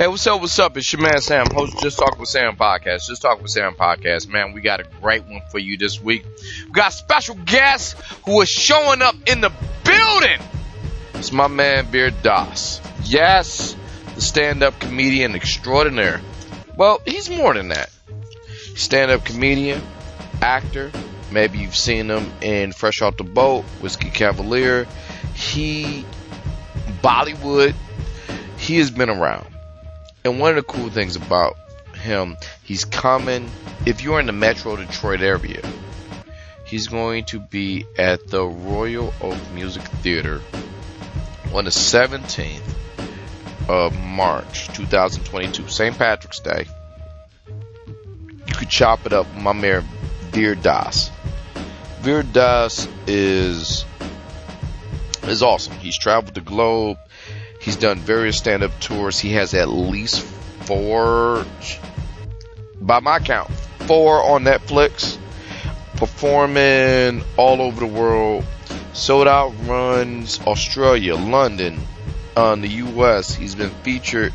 Hey, what's up, what's up? It's your man Sam, host of Just Talk With Sam Podcast. Just Talk With Sam Podcast, man. We got a great one for you this week. We got special guests who are showing up in the building. It's my man Vir Das. Yes, the stand-up comedian extraordinaire. Well, he's more than that. Stand-up comedian, actor. Maybe you've seen him in Fresh Off the Boat, Whiskey Cavalier. Bollywood. He has been around. And one of the cool things about him, he's coming. If you're in the Metro Detroit area, he's going to be at the Royal Oak Music Theater on the 17th of March 2022, St. Patrick's Day. You could chop it up with my man Vir Das. Vir Das is awesome. He's traveled the globe. He's done various stand-up tours. He has at least four, by my count, four on Netflix, performing all over the world. Sold out runs Australia, London, the U.S. He's been featured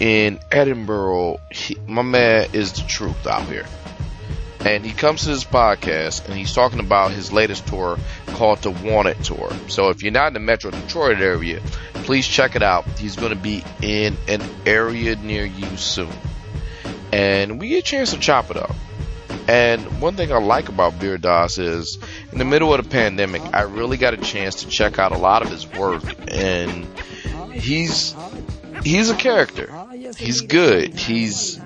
in Edinburgh. My man is the truth out here. And he comes to this podcast and he's talking about his latest tour called the Wanted Tour. So if you're not in the Metro Detroit area, please check it out. He's going to be in an area near you soon. And we get a chance to chop it up. And one thing I like about Vir Das is in the middle of the pandemic, I really got a chance to check out a lot of his work. And he's a character. He's good. He's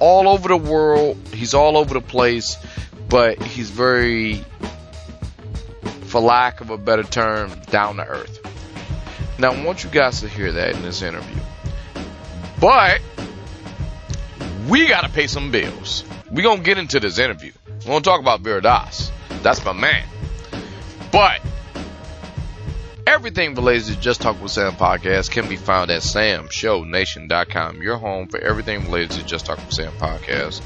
all over the world. He's all over the place. But he's very, for lack of a better term, down to earth. Now, I want you guys to hear that in this interview. But we got to pay some bills. We're going to get into this interview. We're going to talk about Vir Das. That's my man. But everything related to Just Talk With Sam Podcast can be found at SamShowNation.com, your home for everything related to Just Talk With Sam Podcast.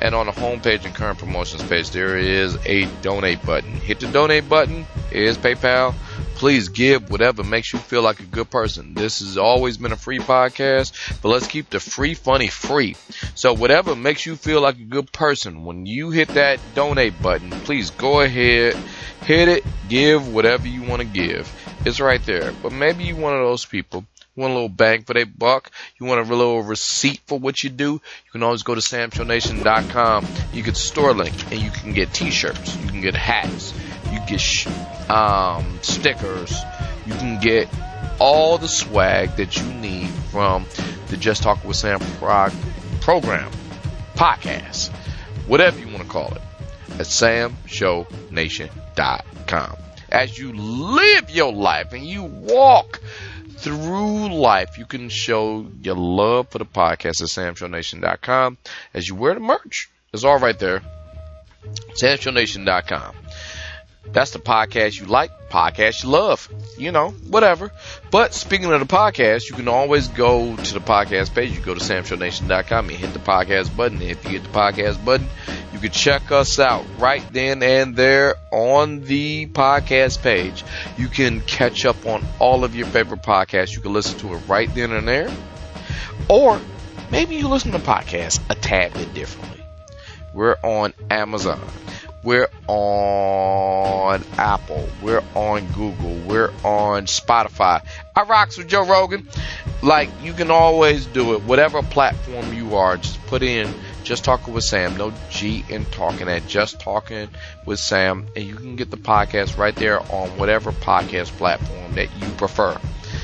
And on the homepage and current promotions page, there is a donate button. Hit the donate button. Here's PayPal. Please give whatever makes you feel like a good person. This has always been a free podcast, but let's keep the free funny free. So whatever makes you feel like a good person, when you hit that donate button, please go ahead, hit it, give whatever you want to give. It's right there. But maybe you're one of those people. You want a little bang for their buck. You want a little receipt for what you do. You can always go to SamShowNation.com. You get store link and you can get t-shirts. You can get hats. You can get stickers. You can get all the swag that you need from the Just Talk With Sam program, podcast, whatever you want to call it, at SamShowNation.com. As you live your life and you walk through life, you can show your love for the podcast at SamShowNation.com. As you wear the merch, it's all right there. SamShowNation.com. That's the podcast you like, podcast you love, you know, whatever. But speaking of the podcast, you can always go to the podcast page. You go to SamShowNation.com and hit the podcast button. And if you hit the podcast button, you can check us out right then and there on the podcast page. You can catch up on all of your favorite podcasts. You can listen to it right then and there. Or maybe you listen to podcasts a tad bit differently. We're on Amazon. We're on Apple. We're on Google. We're on Spotify. I rocks with Joe Rogan. Like, you can always do it. Whatever platform you are, just put in Just Talking With Sam. No G in talking at Just Talking With Sam. And you can get the podcast right there on whatever podcast platform that you prefer.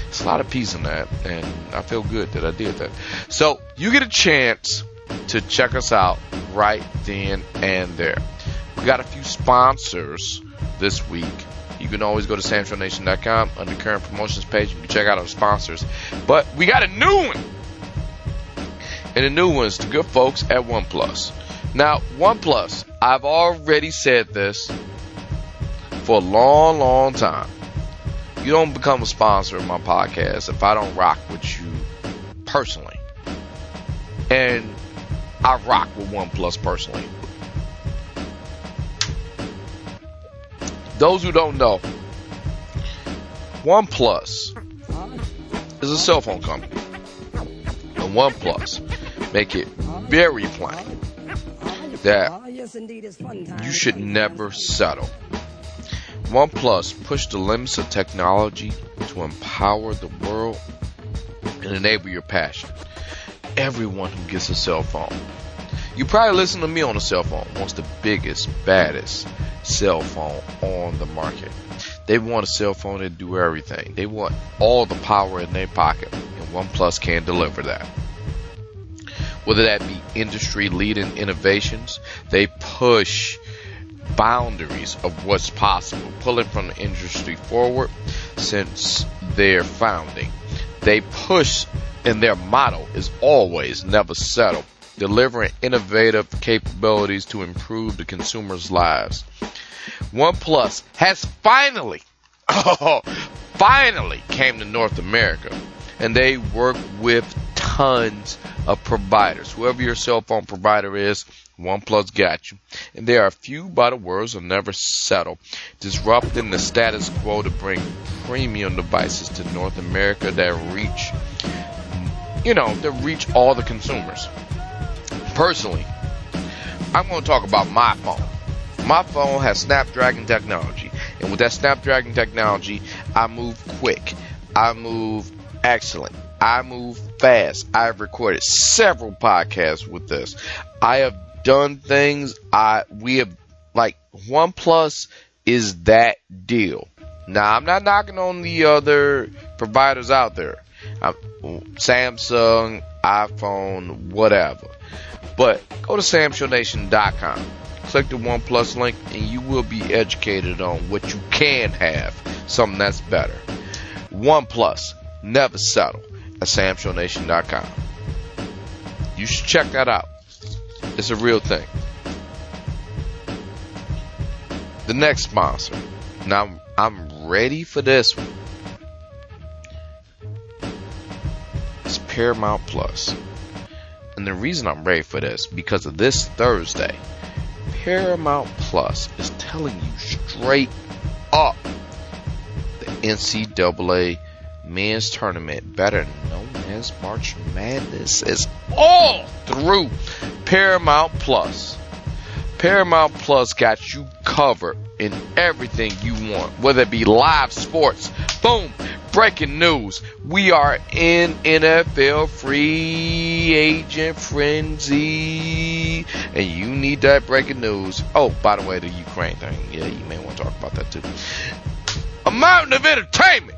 There's a lot of peace in that. And I feel good that I did that. So, you get a chance to check us out right then and there. We got a few sponsors this week. You can always go to SamShowNation.com under current promotions page. You can check out our sponsors. But we got a new one. And the new one is the good folks at OnePlus. Now, OnePlus, I've already said this for a long, long time. You don't become a sponsor of my podcast if I don't rock with you personally. And I rock with OnePlus personally. Those who don't know, OnePlus is a cell phone company. on OnePlus make it very plain that you should never settle. OnePlus pushed the limits of technology to empower the world and enable your passion. Everyone who gets a cell phone. You probably listen to me on a cell phone. Wants the biggest, baddest cell phone on the market. They want a cell phone that do everything. They want all the power in their pocket. And OnePlus can deliver that. Whether that be industry-leading innovations, they push boundaries of what's possible, pulling from the industry forward since their founding. They push, and their motto is always never settle, delivering innovative capabilities to improve the consumer's lives. OnePlus has finally came to North America, and they work with tons of providers. Whoever your cell phone provider is, OnePlus got you. And there are few by the words will never settle, disrupting the status quo to bring premium devices to North America that reach all the consumers. Personally, I'm going to talk about my phone. My phone has Snapdragon technology, and with that Snapdragon technology, I move quick, I move excellent, I move fast. I've recorded several podcasts with this. I have done things. OnePlus is that deal. Now, I'm not knocking on the other providers out there, Samsung, iPhone, whatever. But go to SamShowNation.com, click the OnePlus link, and you will be educated on what you can have, something that's better. OnePlus, never settle, at SamShowNation.com. You should check that out. It's a real thing. The next sponsor. Now, I'm ready for this one. It's Paramount Plus. And the reason I'm ready for this, because of this Thursday, Paramount Plus is telling you straight up the NCAA men's tournament, better known as March Madness, is all through Paramount Plus. Paramount Plus got you covered in everything you want, whether it be live sports, boom, breaking news, we are in NFL free agent frenzy, and you need that breaking news. Oh, by the way, the Ukraine thing, yeah, you may want to talk about that too. A mountain of entertainment,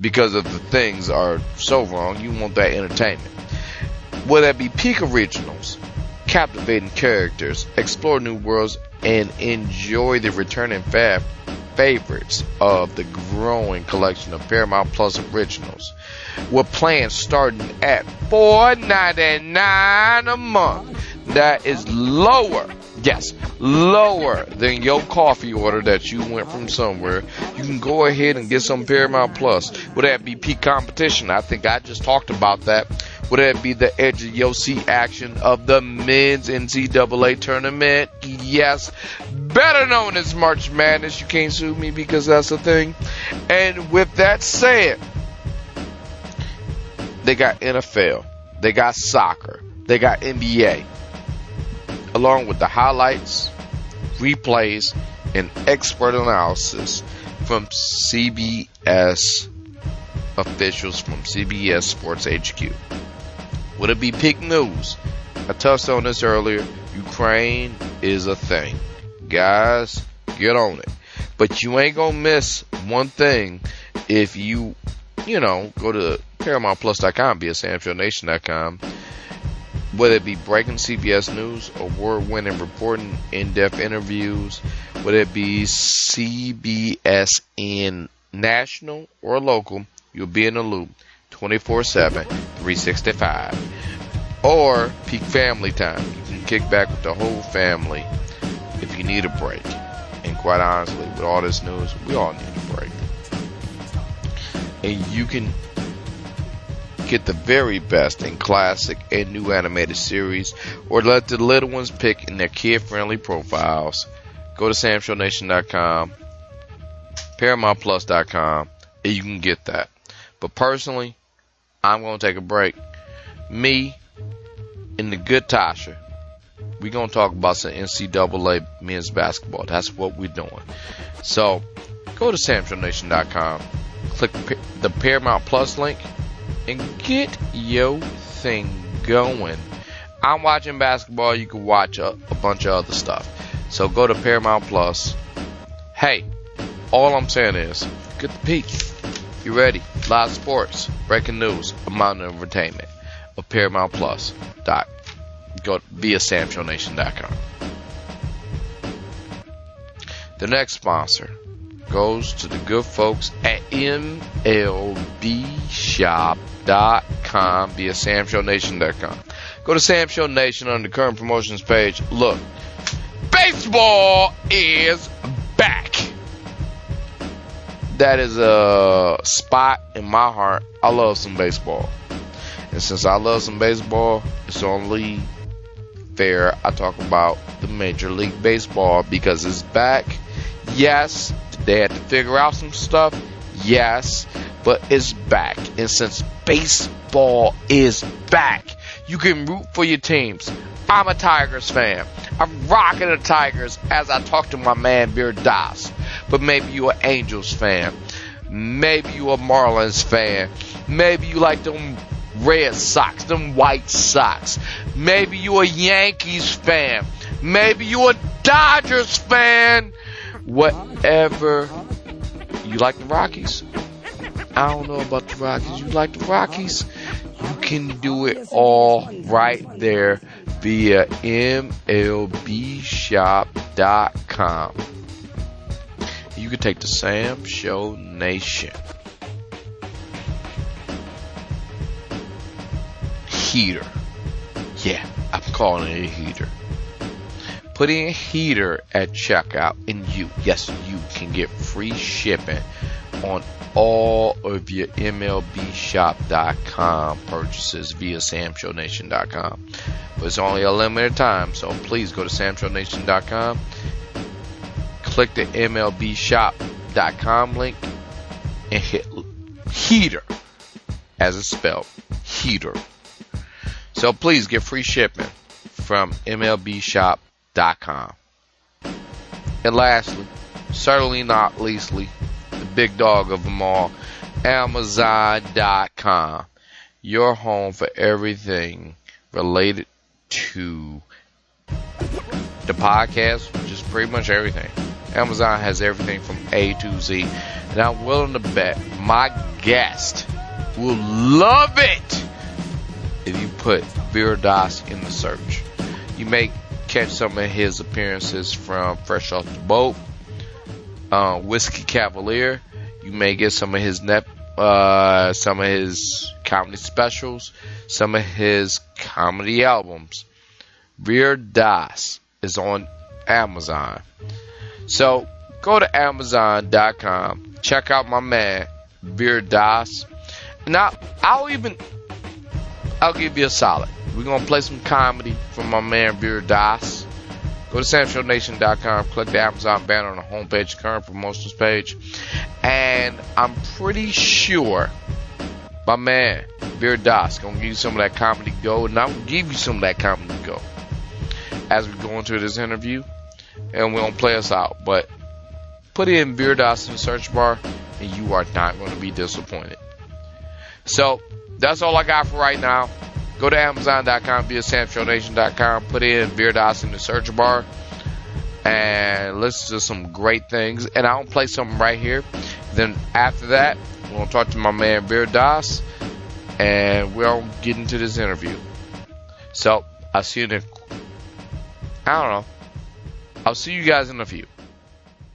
because of the things are so wrong, you want that entertainment. Whether it be peak originals, captivating characters, explore new worlds, and enjoy the returning favorites of the growing collection of Paramount Plus originals. With plans starting at $4.99 a month. That is lower than your coffee order that you went from somewhere. You can go ahead and get some Paramount Plus. Would that be peak competition? I think I just talked about that. Would that be the edge of your seat action of the men's NCAA tournament? Yes, better known as March Madness. You can't sue me because that's a thing. And with that said, they got NFL, they got soccer, they got NBA, along with the highlights, replays, and expert analysis from CBS officials from CBS Sports HQ. Would it be peak news? I touched on this earlier. Ukraine is a thing. Guys, get on it. But you ain't gonna miss one thing if you go to ParamountPlus.com, via SamShowNation.com. Whether it be breaking CBS News, award-winning reporting, in-depth interviews, whether it be CBSN national or local, you'll be in the loop 24/7, 365. Or peak family time. You can kick back with the whole family if you need a break. And quite honestly, with all this news, we all need a break. And you can get the very best in classic and new animated series, or let the little ones pick in their kid-friendly profiles. Go to samshowNation.com, ParamountPlus.com, and you can get that. But personally, I'm going to take a break. me, and the good Tasha. We're going to talk about some NCAA men's basketball. That's what we're doing. So go to SamShowNation.com, click the Paramount Plus link, and get your thing going. I'm watching basketball. You can watch a bunch of other stuff. So go to Paramount Plus. Hey, all I'm saying is, get the peek. You ready? Live sports, breaking news, amount of entertainment of Paramount Plus. Go via SamShowNation.com. The next sponsor goes to the good folks at MLB Shop.com via SamShowNation.com. Go to Sam Show Nation on the current promotions page. Look, baseball is back. That is a spot in my heart. I love some baseball. And since I love some baseball, it's only fair I talk about the Major League Baseball because it's back. Yes, they had to figure out some stuff. Yes, but it's back. And since baseball is back, you can root for your teams. I'm a Tigers fan. I'm rocking the Tigers as I talk to my man Vir Das. But maybe you're an Angels fan. Maybe you're a Marlins fan. Maybe you like them Red Sox, them White Sox. Maybe you're a Yankees fan. Maybe you're a Dodgers fan. Whatever. You like the Rockies? I don't know about the Rockies. You like the Rockies? You can do it all right there via MLBShop.com. You can take the Sam Show Nation heater. Yeah, I'm calling it a heater. Put in heater at checkout and you can get free shipping on all of your MLBShop.com purchases via SamShowNation.com. But it's only a limited time, so please go to SamShowNation.com, click the MLBShop.com link, and hit heater, as it's spelled, heater. So please get free shipping from MLBShop.com. And lastly, certainly not leastly, the big dog of them all, Amazon.com. Your home for everything related to the podcast, which is pretty much everything. Amazon has everything from A to Z. And I'm willing to bet my guest will love it if you put Vir Das in the search. You may catch some of his appearances from Fresh Off the Boat, Whiskey Cavalier. You may get some of his some of his comedy specials, some of his comedy albums. Vir Das is on Amazon. So go to Amazon.com, check out my man Vir Das. Now I'll give you a solid. We're going to play some comedy from my man Vir Das. Go to SamShowNation.com, click the Amazon banner on the homepage, current promotions page. And I'm pretty sure my man Vir Das going to give you some of that comedy gold. And I'm going to give you some of that comedy gold as we go into this interview. And we're going to play us out. But put in Vir Das in the search bar and you are not going to be disappointed. So that's all I got for right now. Go to Amazon.com via SamShowNation.com. Put in Vir Das in the search bar and listen to some great things. And I'll play something right here. Then after that, we're going to talk to my man Vir Das and we're going to get into this interview. So I'll see you guys in a few.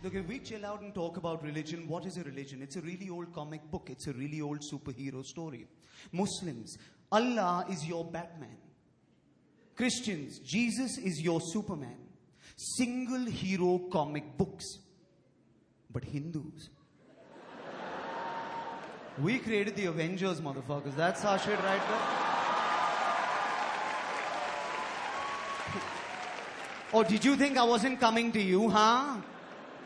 Look, if we chill out and talk about religion, what is a religion? It's a really old comic book. It's a really old superhero story. Muslims, Allah is your Batman. Christians, Jesus is your Superman. Single hero comic books. But Hindus, we created the Avengers, motherfuckers. That's our shit right there. Oh, did you think I wasn't coming to you, huh?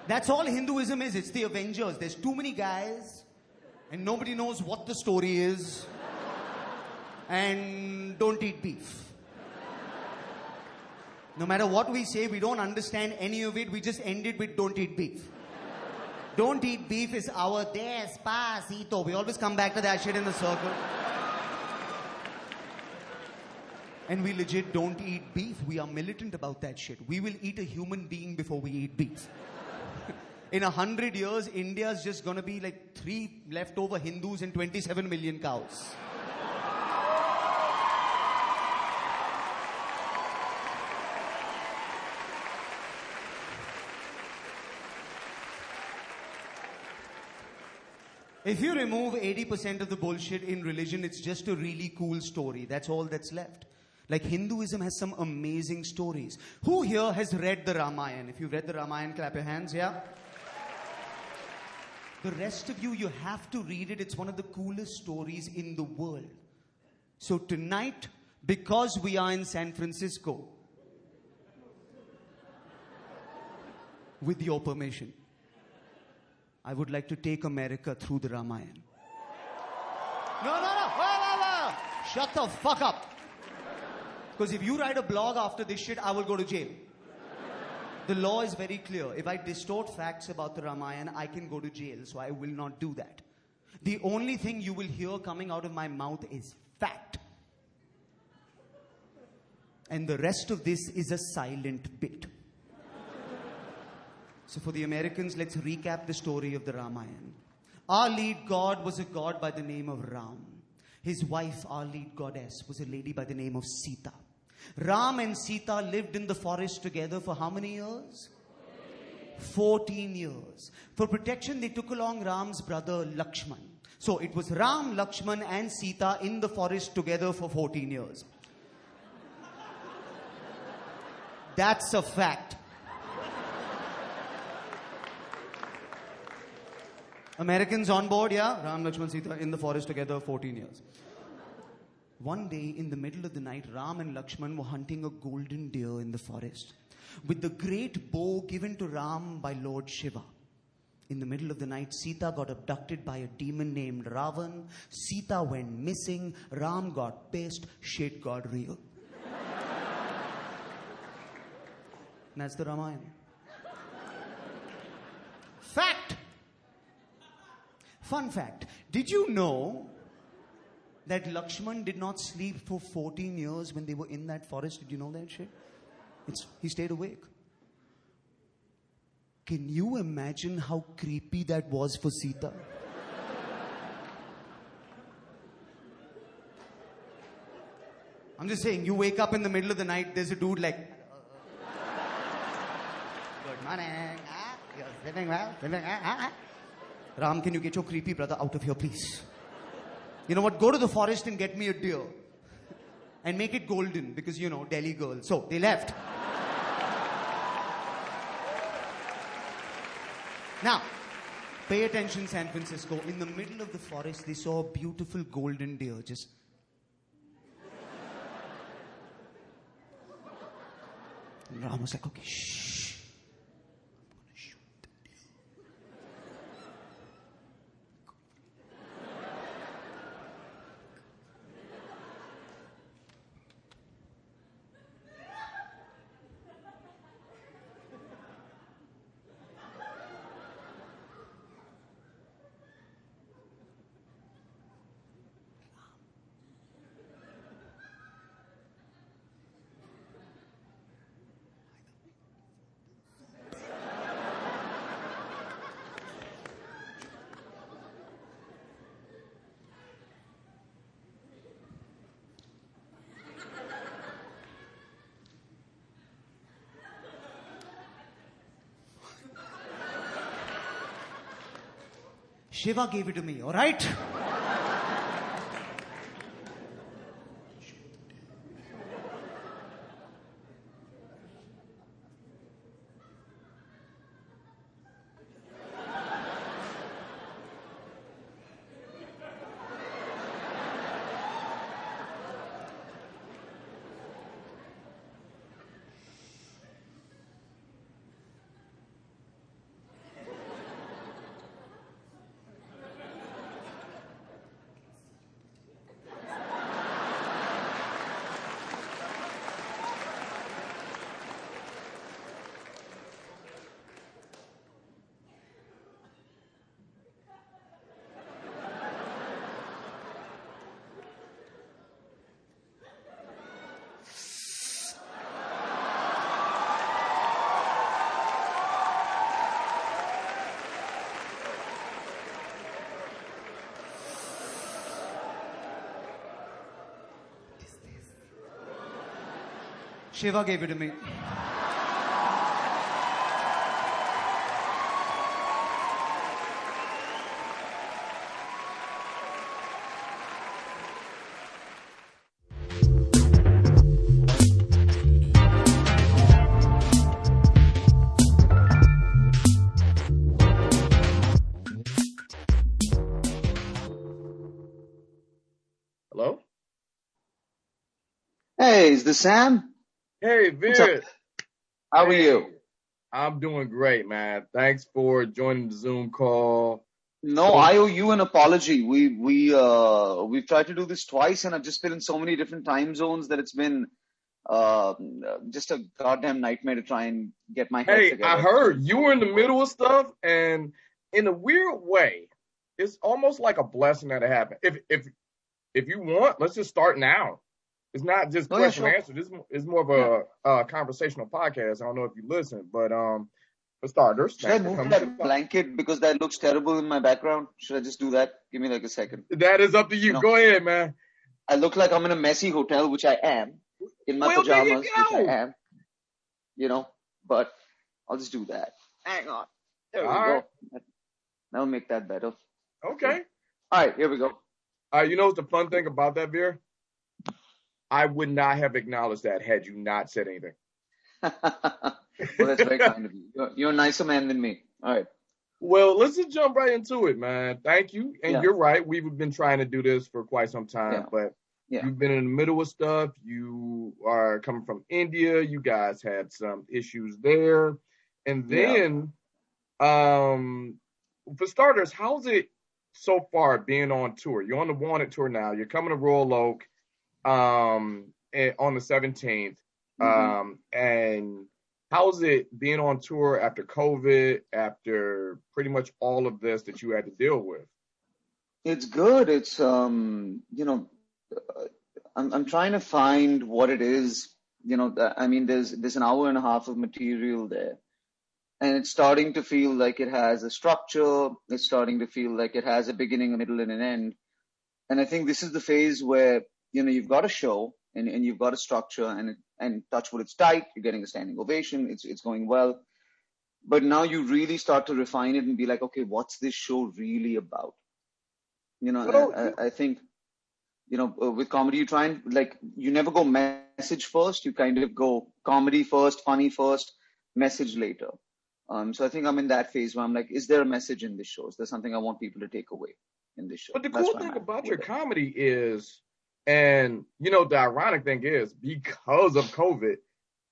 That's all Hinduism is. It's the Avengers. There's too many guys and nobody knows what the story is. and don't eat beef. No matter what we say, we don't understand any of it. We just end it with don't eat beef. Don't eat beef is our despacito. We always come back to that shit in the circle. And we legit don't eat beef. We are militant about that shit. We will eat a human being before we eat beef. In 100 years, India's just gonna be like 3 leftover Hindus and 27 million cows. If you remove 80% of the bullshit in religion, it's just a really cool story. That's all that's left. Like, Hinduism has some amazing stories. Who here has read the Ramayana? If you've read the Ramayana, clap your hands, yeah? The rest of you, you have to read it. It's one of the coolest stories in the world. So tonight, because we are in San Francisco, with your permission, I would like to take America through the Ramayana. No. Shut the fuck up. Because if you write a blog after this shit, I will go to jail. The law is very clear. If I distort facts about the Ramayana, I can go to jail. So I will not do that. The only thing you will hear coming out of my mouth is fact. And the rest of this is a silent bit. So for the Americans, let's recap the story of the Ramayana. Our lead god was a god by the name of Ram. His wife, our lead goddess, was a lady by the name of Sita. Ram and Sita lived in the forest together for how many years? 14 years. For protection, they took along Ram's brother, Lakshman. So it was Ram, Lakshman and Sita in the forest together for 14 years. That's a fact. Americans on board, yeah? Ram, Lakshman, Sita in the forest together 14 years. One day in the middle of the night, Ram and Lakshman were hunting a golden deer in the forest with the great bow given to Ram by Lord Shiva. In the middle of the night, Sita got abducted by a demon named Ravan. Sita went missing. Ram got pissed. Shit got real. And that's the Ramayana. Fact! Fun fact, did you know that Lakshman did not sleep for 14 years when they were in that forest? Did you know that shit? He stayed awake. Can you imagine how creepy that was for Sita? I'm just saying, you wake up in the middle of the night, there's a dude like, good morning, you're sleeping well, Ram, can you get your creepy brother out of here, please? You know what? Go to the forest and get me a deer. And make it golden, because, you know, Delhi girl. So, they left. Now, pay attention, San Francisco. In the middle of the forest, they saw a beautiful golden deer. Just... and Ram was like, okay, shh. Shiva gave it to me, all right? Shiva gave it to me. Hey, is this Sam? Hey, Vir. How are you? I'm doing great, man. Thanks for joining the Zoom call. No, I owe you an apology. We've tried to do this twice, and I've just been in so many different time zones that it's been just a goddamn nightmare to try and get my head together. Hey, I heard you were in the middle of stuff, and in a weird way, it's almost like a blessing that it happened. If you want, let's just start now. It's not just question and answer. This is more of a conversational podcast. I don't know if you listen, but for starters. Should I move that blanket because that looks terrible in my background? Should I just do that? Give me like a second. That is up to you. No. Go ahead, man. I look like I'm in a messy hotel, which I am. In my pajamas, which I am. You know, but I'll just do that. Hang on. There we go. Right. That'll make that better. Okay. All right, here we go. You know what's the fun thing about that, Vir? I would not have acknowledged that had you not said anything. Well, that's very kind of you. You're a nicer man than me. All right. Well, let's just jump right into it, man. Thank you. And you're right. We've been trying to do this for quite some time, but you've been in the middle of stuff. You are coming from India. You guys had some issues there. And then, for starters, how's it so far being on tour? You're on the Wanted Tour now. You're coming to Royal Oak on the 17th. And how's it being on tour after COVID, after pretty much all of this that you had to deal with? It's good. It's I'm trying to find what it is. You know, I mean, there's an hour and a half of material there, and it's starting to feel like it has a structure. It's starting to feel like it has a beginning, a middle, and an end. And I think this is the phase where, you know, you've got a show and you've got a structure and touch wood, it's tight. You're getting a standing ovation. It's going well. But now you really start to refine it and be like, okay, what's this show really about? You know, I think, you know, with comedy, you try and like, you never go message first. You kind of go comedy first, funny first, message later. So I think I'm in that phase where I'm like, is there a message in this show? Is there something I want people to take away in this show? But the cool thing about your comedy is, and, you know, the ironic thing is, because of COVID,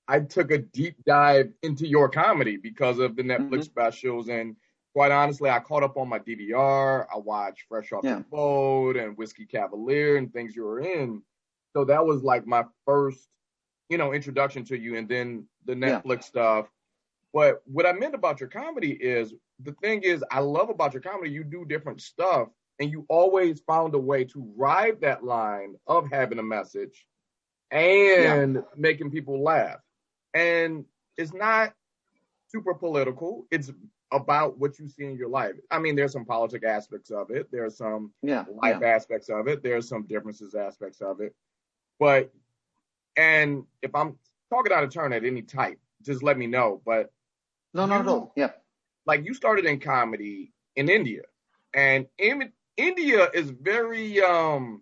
I took a deep dive into your comedy because of the Netflix specials. And quite honestly, I caught up on my DVR. I watched Fresh Off the Boat and Whiskey Cavalier and things you were in. So that was like my first, you know, introduction to you and then the Netflix stuff. But what I meant about your comedy is, the thing is, I love about your comedy, you do different stuff. And you always found a way to ride that line of having a message and making people laugh. And it's not super political. It's about what you see in your life. I mean, there's some politic aspects of it. There are some life aspects of it. There are some differences aspects of it. But, and if I'm talking out of turn at any type, just let me know. But no. Yeah. Like you started in comedy in India. And India is very, the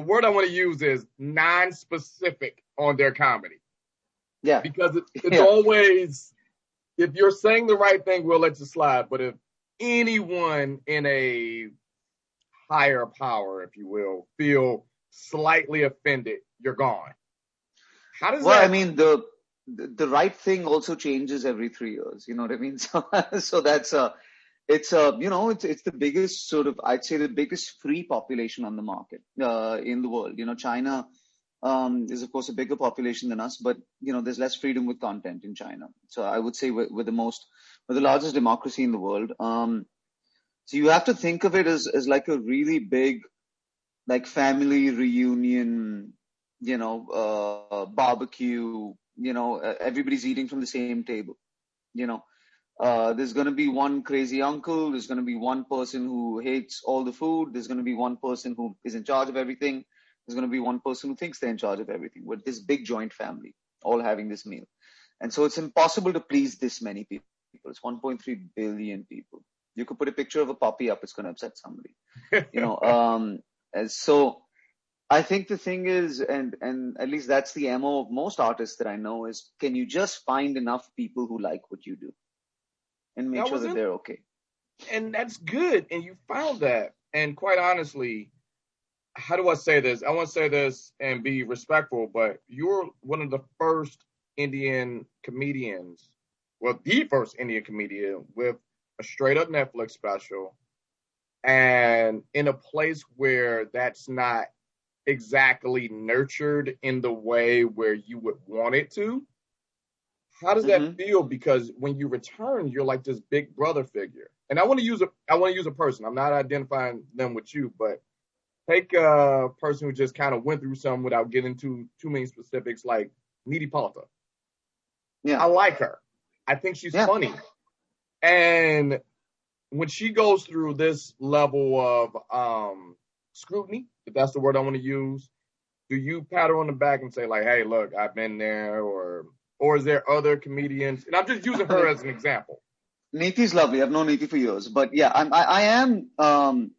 word I want to use is non-specific on their comedy. Yeah. Because it's always, if you're saying the right thing, we'll let you slide. But if anyone in a higher power, if you will, feel slightly offended, you're gone. How does that? Well, I mean, the right thing also changes every 3 years. You know what I mean? So that's it's the biggest sort of, I'd say the biggest free population on the market in the world. You know, China is, of course, a bigger population than us, but, you know, there's less freedom with content in China. So I would say we're the largest democracy in the world. So you have to think of it as like a really big, like family reunion, you know, barbecue, you know, everybody's eating from the same table, you know. There's going to be one crazy uncle. There's going to be one person who hates all the food. There's going to be one person who is in charge of everything. There's going to be one person who thinks they're in charge of everything, with this big joint family all having this meal. And so it's impossible to please this many people. It's 1.3 billion people. You could put a picture of a puppy up, it's going to upset somebody, you know? And so I think the thing is, and at least that's the MO of most artists that I know, is can you just find enough people who like what you do and make sure that they're okay. And that's good. And you found that. And quite honestly, how do I say this? I want to say this and be respectful, but you're one of the first Indian comedians, well, the first Indian comedian with a straight up Netflix special, and in a place where that's not exactly nurtured in the way where you would want it to. How does that feel? Because when you return, you're like this big brother figure. And I want to use a person. I'm not identifying them with you, but take a person who just kind of went through something without getting into too many specifics, like Nidhi Palta. Yeah. I like her. I think she's funny. And when she goes through this level of scrutiny, if that's the word I want to use, do you pat her on the back and say like, hey, look, I've been there, or is there other comedians? And I'm just using her as an example. Nidhi's lovely. I've known Nidhi for years. But yeah, I am,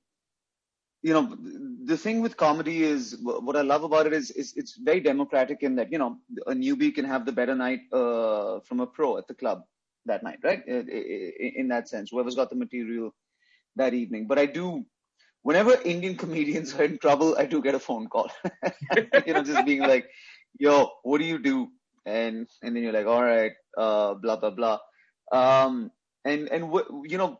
you know, the thing with comedy is what I love about it is it's very democratic in that, you know, a newbie can have the better night from a pro at the club that night, right? In that sense, whoever's got the material that evening. But I do, whenever Indian comedians are in trouble, I do get a phone call, you know, just being like, yo, what do you do? And then you're like, all right, blah, blah, blah. You know,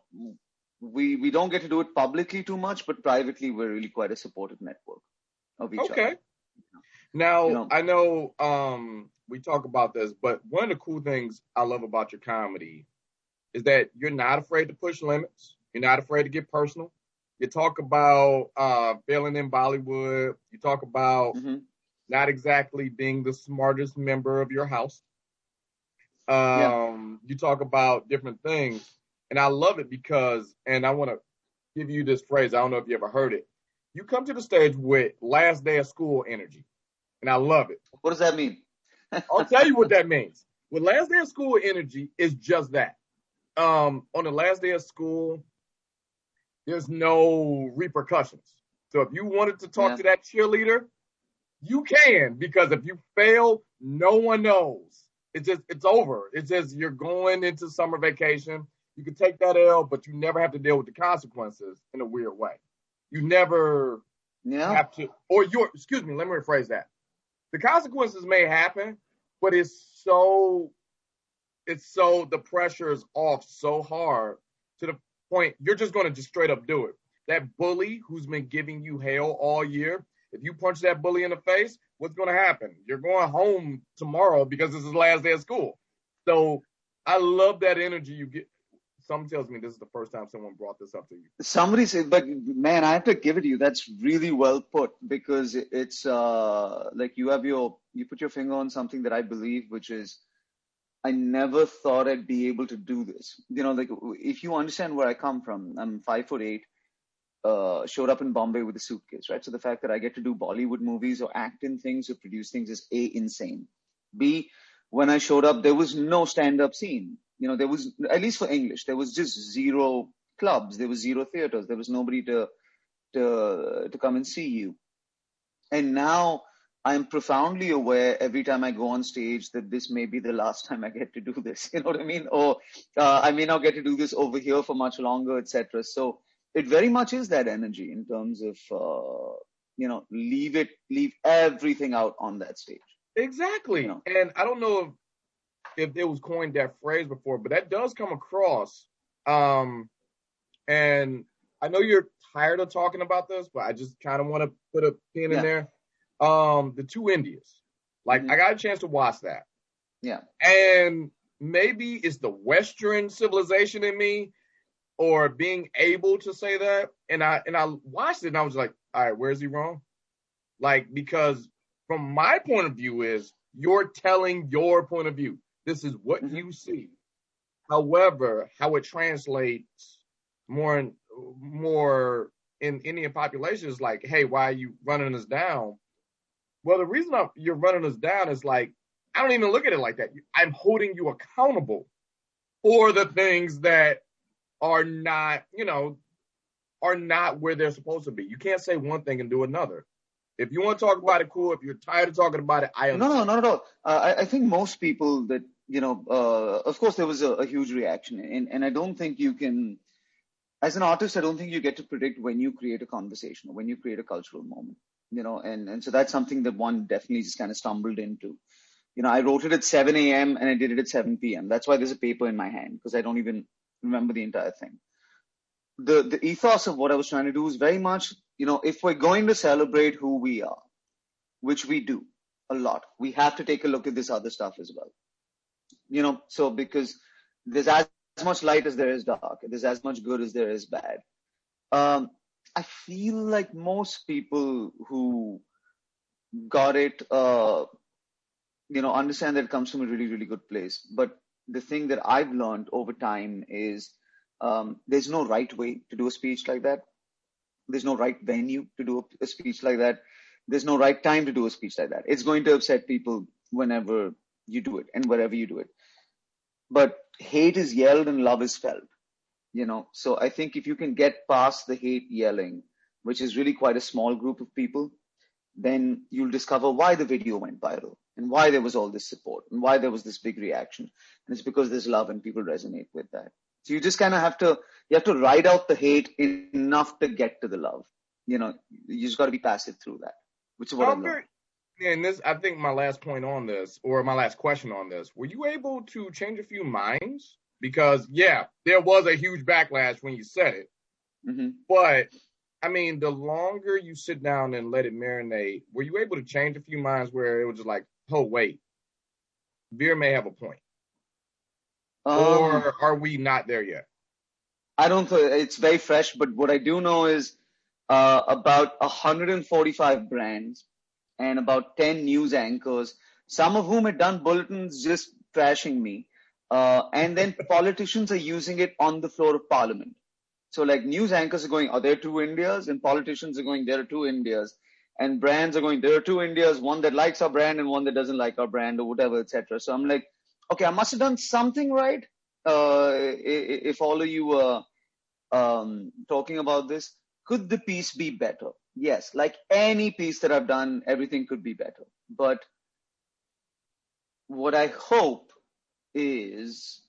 we don't get to do it publicly too much, but privately, we're really quite a supportive network of each other. Okay. Now, you know, I know we talk about this, but one of the cool things I love about your comedy is that you're not afraid to push limits. You're not afraid to get personal. You talk about failing in Bollywood. You talk about not exactly being the smartest member of your house. You talk about different things. And I love it because, and I want to give you this phrase, I don't know if you ever heard it. You come to the stage with last day of school energy. And I love it. What does that mean? I'll tell you what that means. With last day of school energy, is just that. On the last day of school, there's no repercussions. So if you wanted to talk to that cheerleader, you can, because if you fail, no one knows. It's over. It's just you're going into summer vacation. You can take that L, but you never have to deal with the consequences in a weird way. You never have to, or you're, excuse me, let me rephrase that. The consequences may happen, but it's so the pressure is off so hard to the point you're just going to just straight up do it. That bully who's been giving you hell all year, if you punch that bully in the face, what's going to happen? You're going home tomorrow because this is the last day of school. So I love that energy you get. Something tells me this is the first time someone brought this up to you. Somebody said, but man, I have to give it to you. That's really well put, because it's like you put your finger on something that I believe, which is I never thought I'd be able to do this. You know, like if you understand where I come from, I'm 5'8", showed up in Bombay with a suitcase, right? So the fact that I get to do Bollywood movies or act in things or produce things is A, insane. B, when I showed up, there was no stand-up scene. You know, there was, at least for English, there was just zero clubs. There was zero theaters. There was nobody to come and see you. And now I'm profoundly aware every time I go on stage that this may be the last time I get to do this. You know what I mean? Or I may not get to do this over here for much longer, etc. So it very much is that energy in terms of, you know, leave everything out on that stage. Exactly. You know? And I don't know if it was coined that phrase before, but that does come across. And I know you're tired of talking about this, but I just kind of want to put a pin in there. The Two Indias. Like, I got a chance to watch that. Yeah. And maybe it's the Western civilization in me or being able to say that. And I watched it and I was like, all right, where's he wrong? Like, because from my point of view is you're telling your point of view. This is what you see. However, how it translates more in Indian populations, like, hey, why are you running us down? Well, the reason you're running us down is like, I don't even look at it like that. I'm holding you accountable for the things that are not, are not where they're supposed to be. You can't say one thing and do another. If you want to talk about it, cool. If you're tired of talking about it, I understand. No, not at all. I think most people that, of course there was a huge reaction. And I don't think you can, as an artist, I don't think you get to predict when you create a conversation or when you create a cultural moment, and so that's something that one definitely just kind of stumbled into. I wrote it at 7 a.m. and I did it at 7 p.m. That's why there's a paper in my hand, because I don't even remember the entire thing. The ethos of what I was trying to do is very much, if we're going to celebrate who we are, which we do a lot, we have to take a look at this other stuff as well. So because there's as much light as there is dark, there's as much good as there is bad. I feel like most people who got it, understand that it comes from a really, really good place. But the thing that I've learned over time is there's no right way to do a speech like that. There's no right venue to do a speech like that. There's no right time to do a speech like that. It's going to upset people whenever you do it and wherever you do it. But hate is yelled and love is felt, So I think if you can get past the hate yelling, which is really quite a small group of people, then you'll discover why the video went viral and why there was all this support and why there was this big reaction. And it's because there's love and people resonate with that. So you just kind of have to ride out the hate enough to get to the love. You just got to be passive through that, which is what I learned. And this, I think my last question on this, were you able to change a few minds? Because, there was a huge backlash when you said it. Mm-hmm. But, the longer you sit down and let it marinate, were you able to change a few minds where it was just like, oh, wait, Vir may have a point? Or are we not there yet? I don't think it's very fresh. But what I do know is about 145 brands and about 10 news anchors, some of whom had done bulletins just trashing me. And then politicians are using it on the floor of parliament. So like news anchors are going, are there two Indias? And politicians are going, there are two Indias. And brands are going, there are two Indias, one that likes our brand and one that doesn't like our brand or whatever, etc. So I'm like, okay, I must have done something right if all of you were talking about this. Could the piece be better? Yes, like any piece that I've done, everything could be better. But what I hope is,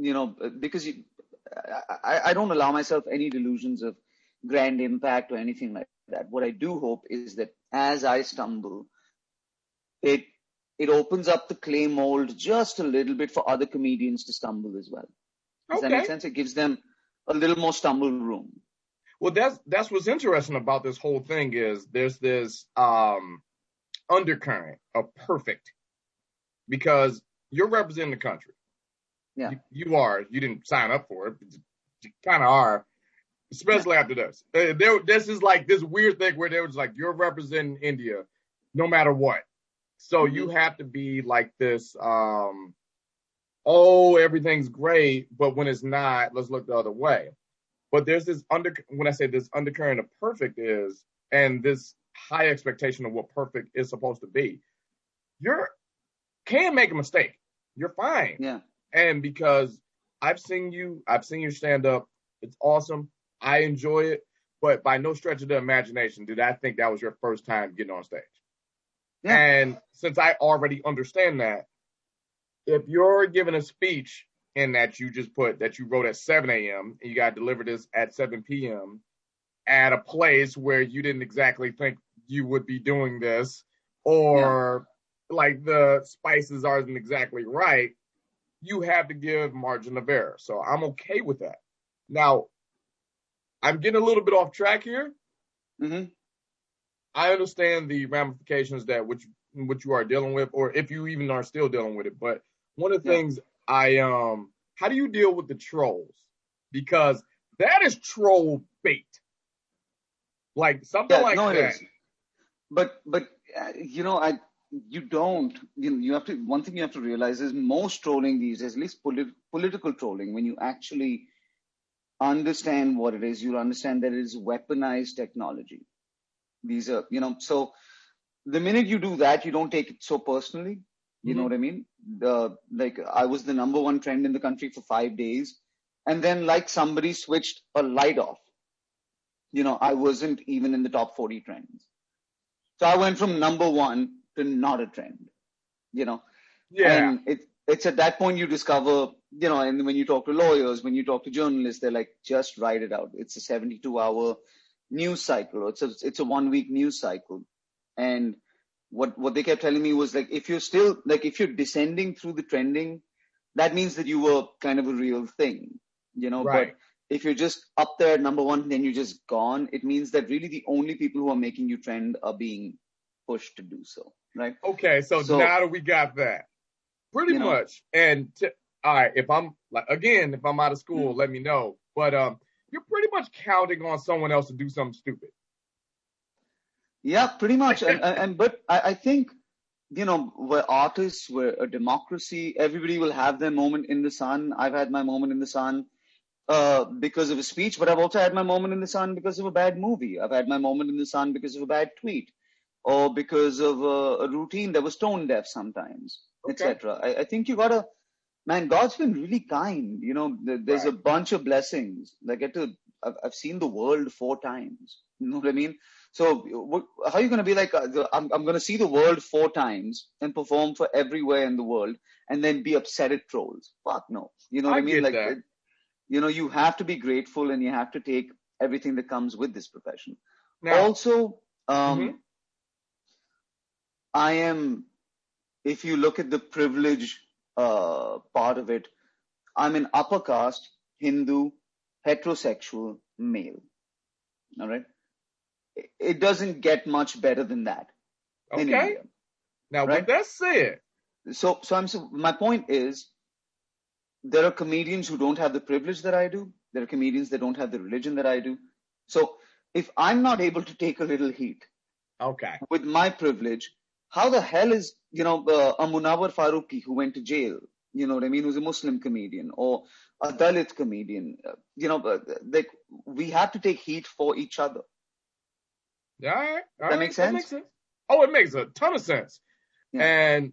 because I don't allow myself any delusions of grand impact or anything like that. What I do hope is that as I stumble, it opens up the clay mold just a little bit for other comedians to stumble as well. Does that make sense? It gives them a little more stumble room. Well, that's what's interesting about this whole thing is there's this undercurrent of perfect, because you're representing the country. Yeah, you are. You didn't sign up for it, but you kind of are, especially after this. This is like this weird thing where they were just like, you're representing India no matter what. So you have to be like this, everything's great, but when it's not, let's look the other way. But there's when I say this undercurrent of perfect is, and this high expectation of what perfect is supposed to be, you can make a mistake. You're fine. Yeah. And because I've seen you stand up. It's awesome. I enjoy it. But by no stretch of the imagination did I think that was your first time getting on stage. Yeah. And since I already understand that, if you're giving a speech in that you just put that you wrote at 7 a.m. and you got to deliver this at 7 p.m. at a place where you didn't exactly think you would be doing this, or like the spices aren't exactly right, you have to give margin of error. So I'm okay with that. Now, I'm getting a little bit off track here. Mm-hmm. I understand the ramifications that which you are dealing with, or if you even are still dealing with it. But one of the things I how do you deal with the trolls? Because that is troll bait, like something like that. But one thing you have to realize is most trolling these days, at least political trolling, when you actually understand what it is, you'll understand that it is weaponized technology. These are, so the minute you do that, you don't take it so personally. You know what I mean? I was the number one trend in the country for 5 days. And then like somebody switched a light off. You know, I wasn't even in the top 40 trends. So I went from number one to not a trend, you know? Yeah. And it's at that point you discover, you know, and when you talk to lawyers, when you talk to journalists, they're like, just write it out. It's a 72-hour news cycle. It's a 1-week news cycle. And what they kept telling me was like, if you're descending through the trending, that means that you were kind of a real thing, you know, right. But if you're just up there at number one, then you're just gone. It means that really the only people who are making you trend are being pushed to do so. Right. Okay. So now that we got that pretty much. And all right. If I'm out of school, let me know. But you're pretty much counting on someone else to do something stupid. Yeah, pretty much. But I think, you know, we're artists, we're a democracy. Everybody will have their moment in the sun. I've had my moment in the sun because of a speech, but I've also had my moment in the sun because of a bad movie. I've had my moment in the sun because of a bad tweet or because of a routine that was tone deaf sometimes, etc. I think you gotta, man, God's been really kind. You know, there's a bunch of blessings. I've seen the world 4 times. You know what I mean? So how are you going to be like, I'm going to see the world 4 times and perform for everywhere in the world and then be upset at trolls? Fuck no. You know what I mean? Like, you know, you have to be grateful and you have to take everything that comes with this profession. Now, also, if you look at the privilege part of it, I'm an upper caste, Hindu, heterosexual male. All right. It doesn't get much better than that. Okay. India, now, right? With that said, so my point is, there are comedians who don't have the privilege that I do. There are comedians that don't have the religion that I do. So if I'm not able to take a little heat, with my privilege, how the hell is a Munawar Farooqi who went to jail? You know what I mean? Who's a Muslim comedian or a Dalit comedian? We have to take heat for each other. All right. That makes sense. Oh, it makes a ton of sense. Yeah.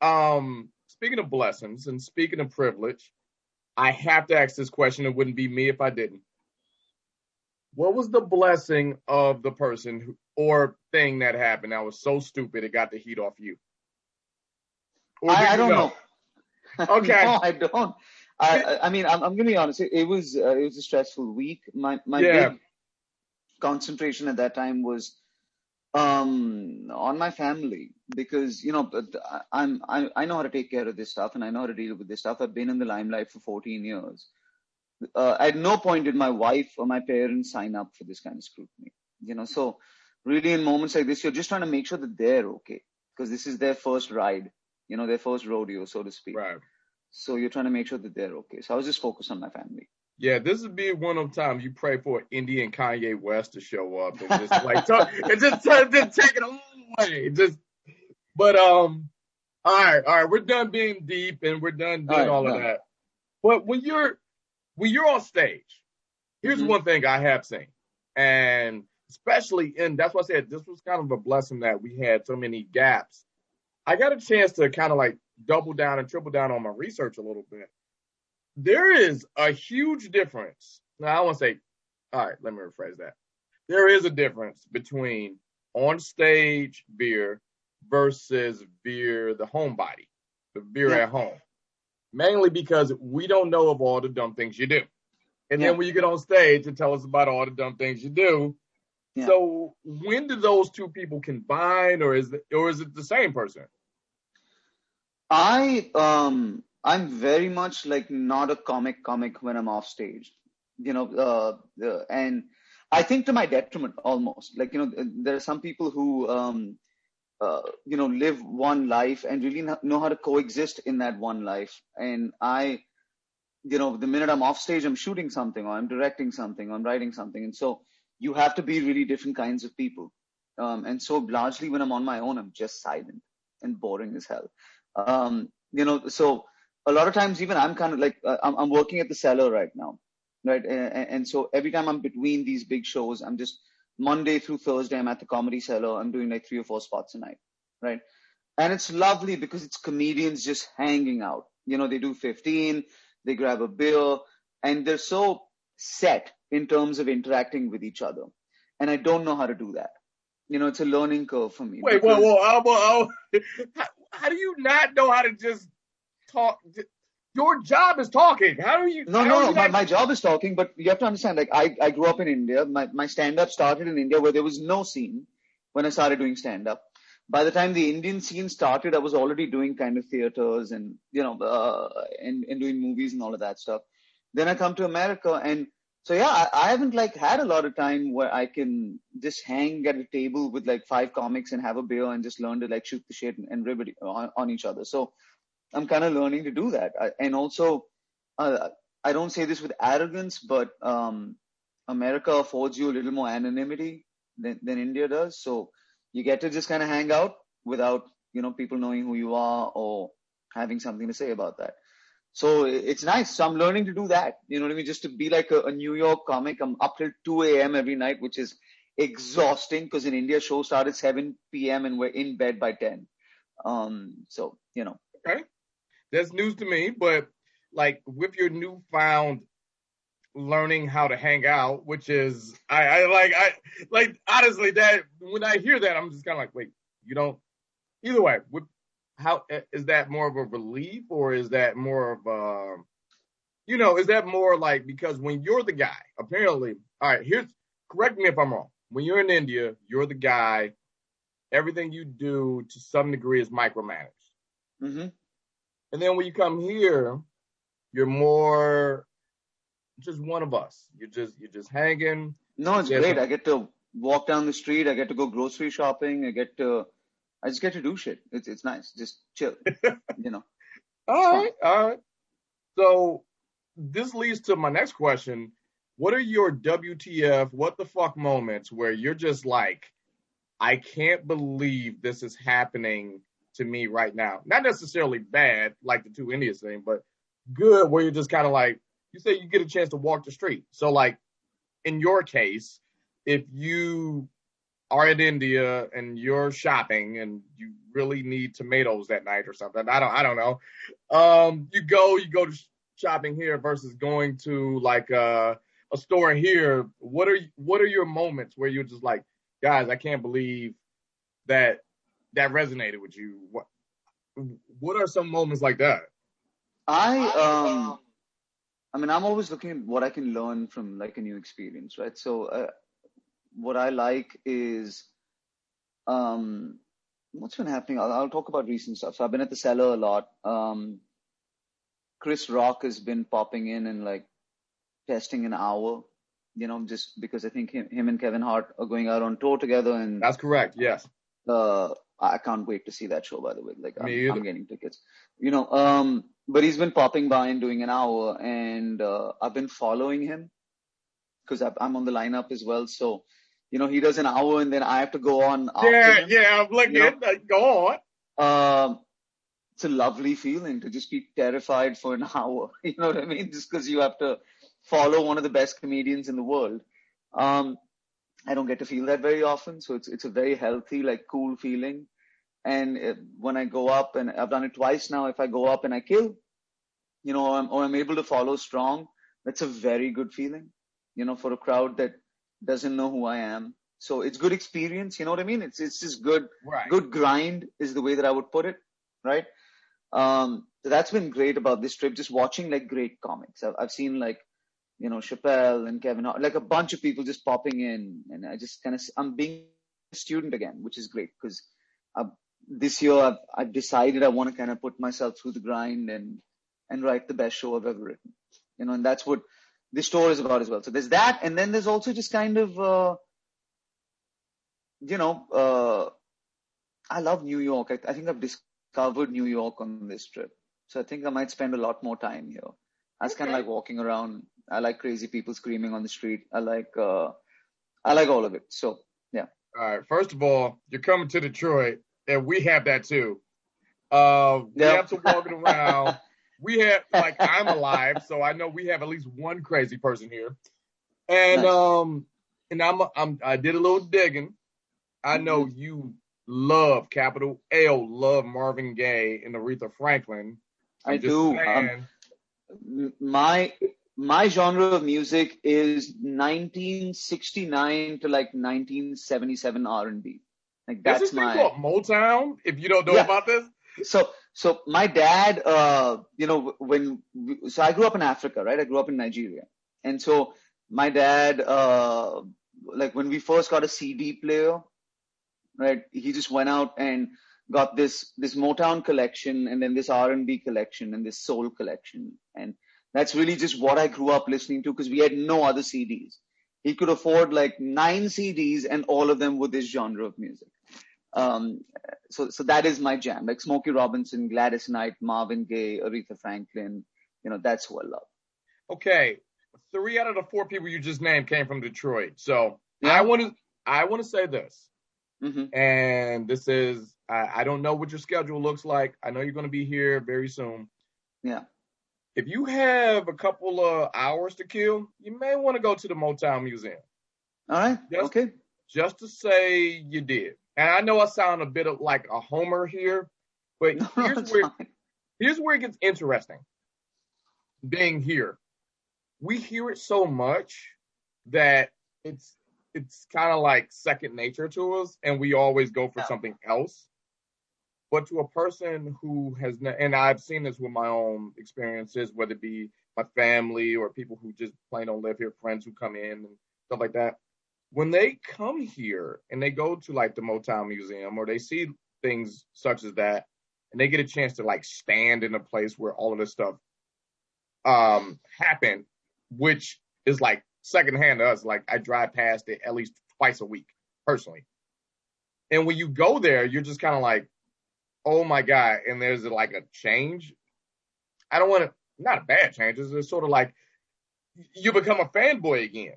And speaking of blessings and speaking of privilege, I have to ask this question. It wouldn't be me if I didn't. What was the blessing of the person or thing that happened that was so stupid it got the heat off you? I don't know. Okay. No, I don't. I'm going to be honest. It was a stressful week. My big concentration at that time was on my family because I know how to take care of this stuff and I know how to deal with this stuff. I've been in the limelight for 14 years. At no point did my wife or my parents sign up for this kind of scrutiny. So really in moments like this, you're just trying to make sure that they're okay because this is their first ride, their first rodeo, so to speak. Right. So you're trying to make sure that they're okay. So I was just focused on my family. Yeah, this would be one of the times you pray for Indy and Kanye West to show up. And just like, just take it all away. All right, we're done being deep and we're done doing all of that. But when you're on stage, here's one thing I have seen. And especially that's why I said this was kind of a blessing that we had so many gaps. I got a chance to kind of like double down and triple down on my research a little bit. There is a huge difference. Now, I want to say, all right, let me rephrase that. There is a difference between on-stage beer versus beer, the homebody, the beer at home, mainly because we don't know of all the dumb things you do. And then when you get on stage and tell us about all the dumb things you do. Yeah. So when do those two people combine or is it the same person? I'm very much like not a comic when I'm off stage, and I think to my detriment almost. Like, there are some people who, live one life and really know how to coexist in that one life. And I, the minute I'm off stage, I'm shooting something or I'm directing something or I'm writing something. And so you have to be really different kinds of people. And so largely when I'm on my own, I'm just silent and boring as hell. So a lot of times, even I'm kind of like, I'm working at the Cellar right now, right? And so every time I'm between these big shows, I'm just Monday through Thursday, I'm at the Comedy Cellar. I'm doing like 3 or 4 spots a night, right? And it's lovely because it's comedians just hanging out. You know, they do 15, they grab a beer, and they're so set in terms of interacting with each other. And I don't know how to do that. You know, it's a learning curve for me. Wait, how do you not know how to just talk? Your job is talking. How do you? No. My job is talking, but you have to understand, like, I grew up in India. My stand-up started in India where there was no scene when I started doing stand-up. By the time the Indian scene started, I was already doing kind of theaters and, you know, and doing movies and all of that stuff. Then I come to America, and so, yeah, I haven't, like, had a lot of time where I can just hang at a table with, like, 5 comics and have a beer and just learn to, like, shoot the shit and rib it on each other. So I'm kind of learning to do that. And also, I don't say this with arrogance, but America affords you a little more anonymity than India does. So you get to just kind of hang out without, you know, people knowing who you are or having something to say about that. So it's nice. So I'm learning to do that. You know what I mean? Just to be like a New York comic. I'm up till 2 a.m. every night, which is exhausting because in India, show starts at 7 p.m. and we're in bed by 10. So, you know. Okay. That's news to me. But like with your newfound learning how to hang out, which is I like honestly that when I hear that, I'm just kind of like, wait, you don't. Either way, how is that more of a relief, or is that more of a, you know, is that more like, because when you're the guy, apparently, all right, here's, correct me if I'm wrong. When you're in India, you're the guy. Everything you do to some degree is micromanaged. Mm-hmm. And then when you come here, you're more just one of us. You're just hanging. No, it's great. I get to walk down the street. I get to go grocery shopping. I just get to do shit. It's nice. Just chill, you know. All right. So this leads to my next question. What are your WTF, what the fuck moments where you're just like, I can't believe this is happening to me right now? Not necessarily bad, like the two Indians thing, but good, where you're just kind of like, you say you get a chance to walk the street. So like in your case, if you are in India and you're shopping and you really need tomatoes that night or something, I don't know. You go to shopping here versus going to like a store here. What are your moments where you're just like, guys, I can't believe that resonated with you? What are some moments like that? I mean, I'm always looking at what I can learn from like a new experience, right? So, what I like is, what's been happening? I'll talk about recent stuff. So I've been at the Cellar a lot. Chris Rock has been popping in and like testing an hour, you know, just because I think him and Kevin Hart are going out on tour together. And that's correct. Yes. I can't wait to see that show, by the way. Like I'm getting tickets, you know, but he's been popping by and doing an hour, and I've been following him because I'm on the lineup as well. So, you know, he does an hour and then I have to go on. Yeah. I'm looking at that. Go on. It's a lovely feeling to just be terrified for an hour. You know what I mean? Just because you have to follow one of the best comedians in the world. I don't get to feel that very often. So it's a very healthy, like cool feeling. And when I go up, and I've done it twice now, if I go up and I kill, you know, or I'm able to follow strong, that's a very good feeling, you know, for a crowd that doesn't know who I am. So it's good experience. You know what I mean? It's just good, right? Good grind is the way that I would put it. Right. So that's been great about this trip, just watching like great comics. I've seen like, you know, Chappelle and Kevin Hart, like a bunch of people just popping in, and I just kind of, I'm being a student again, which is great because this year I've decided I want to kind of put myself through the grind and write the best show I've ever written, you know, and that's what this tour is about as well. So there's that. And then there's also just kind of, I love New York. I think I've discovered New York on this trip. So I think I might spend a lot more time here. I was kind of like walking around. I like crazy people screaming on the street. I like all of it. So, yeah. All right. First of all, you're coming to Detroit, and we have that too. We have to walk it around. We have, like, I'm alive, so I know we have at least one crazy person here. And nice. and I did a little digging. I know you love capital L, love Marvin Gaye and Aretha Franklin. I do. My genre of music is 1969 to like 1977 R&B. Like that's this my called Motown. If you don't know about this, so my dad, I grew up in Africa, right? I grew up in Nigeria, and so my dad, like when we first got a CD player, right? He just went out and got this Motown collection, and then this R&B collection, and this soul collection, and that's really just what I grew up listening to because we had no other CDs. He could afford like 9 CDs and all of them were this genre of music. So that is my jam, like Smokey Robinson, Gladys Knight, Marvin Gaye, Aretha Franklin. That's who I love. Okay. 3 out of the 4 people you just named came from Detroit. So yeah. I want to say this. Mm-hmm. And this is, I don't know what your schedule looks like. I know you're going to be here very soon. Yeah. If you have a couple of hours to kill, you may want to go to the Motown Museum. All right. Okay. Just to say you did. And I know I sound a bit of like a homer here, but here's where it gets interesting. Being here, we hear it so much that it's kind of like second nature to us, and we always go for something else. But to a person who has not, and I've seen this with my own experiences, whether it be my family or people who just plain don't live here, friends who come in and stuff like that. When they come here and they go to like the Motown Museum or they see things such as that, and they get a chance to like stand in a place where all of this stuff happened, which is like secondhand to us. Like I drive past it at least twice a week personally. And when you go there, you're just kind of like, oh my God, and there's like a change. I don't want to, not a bad change. It's sort of like you become a fanboy again.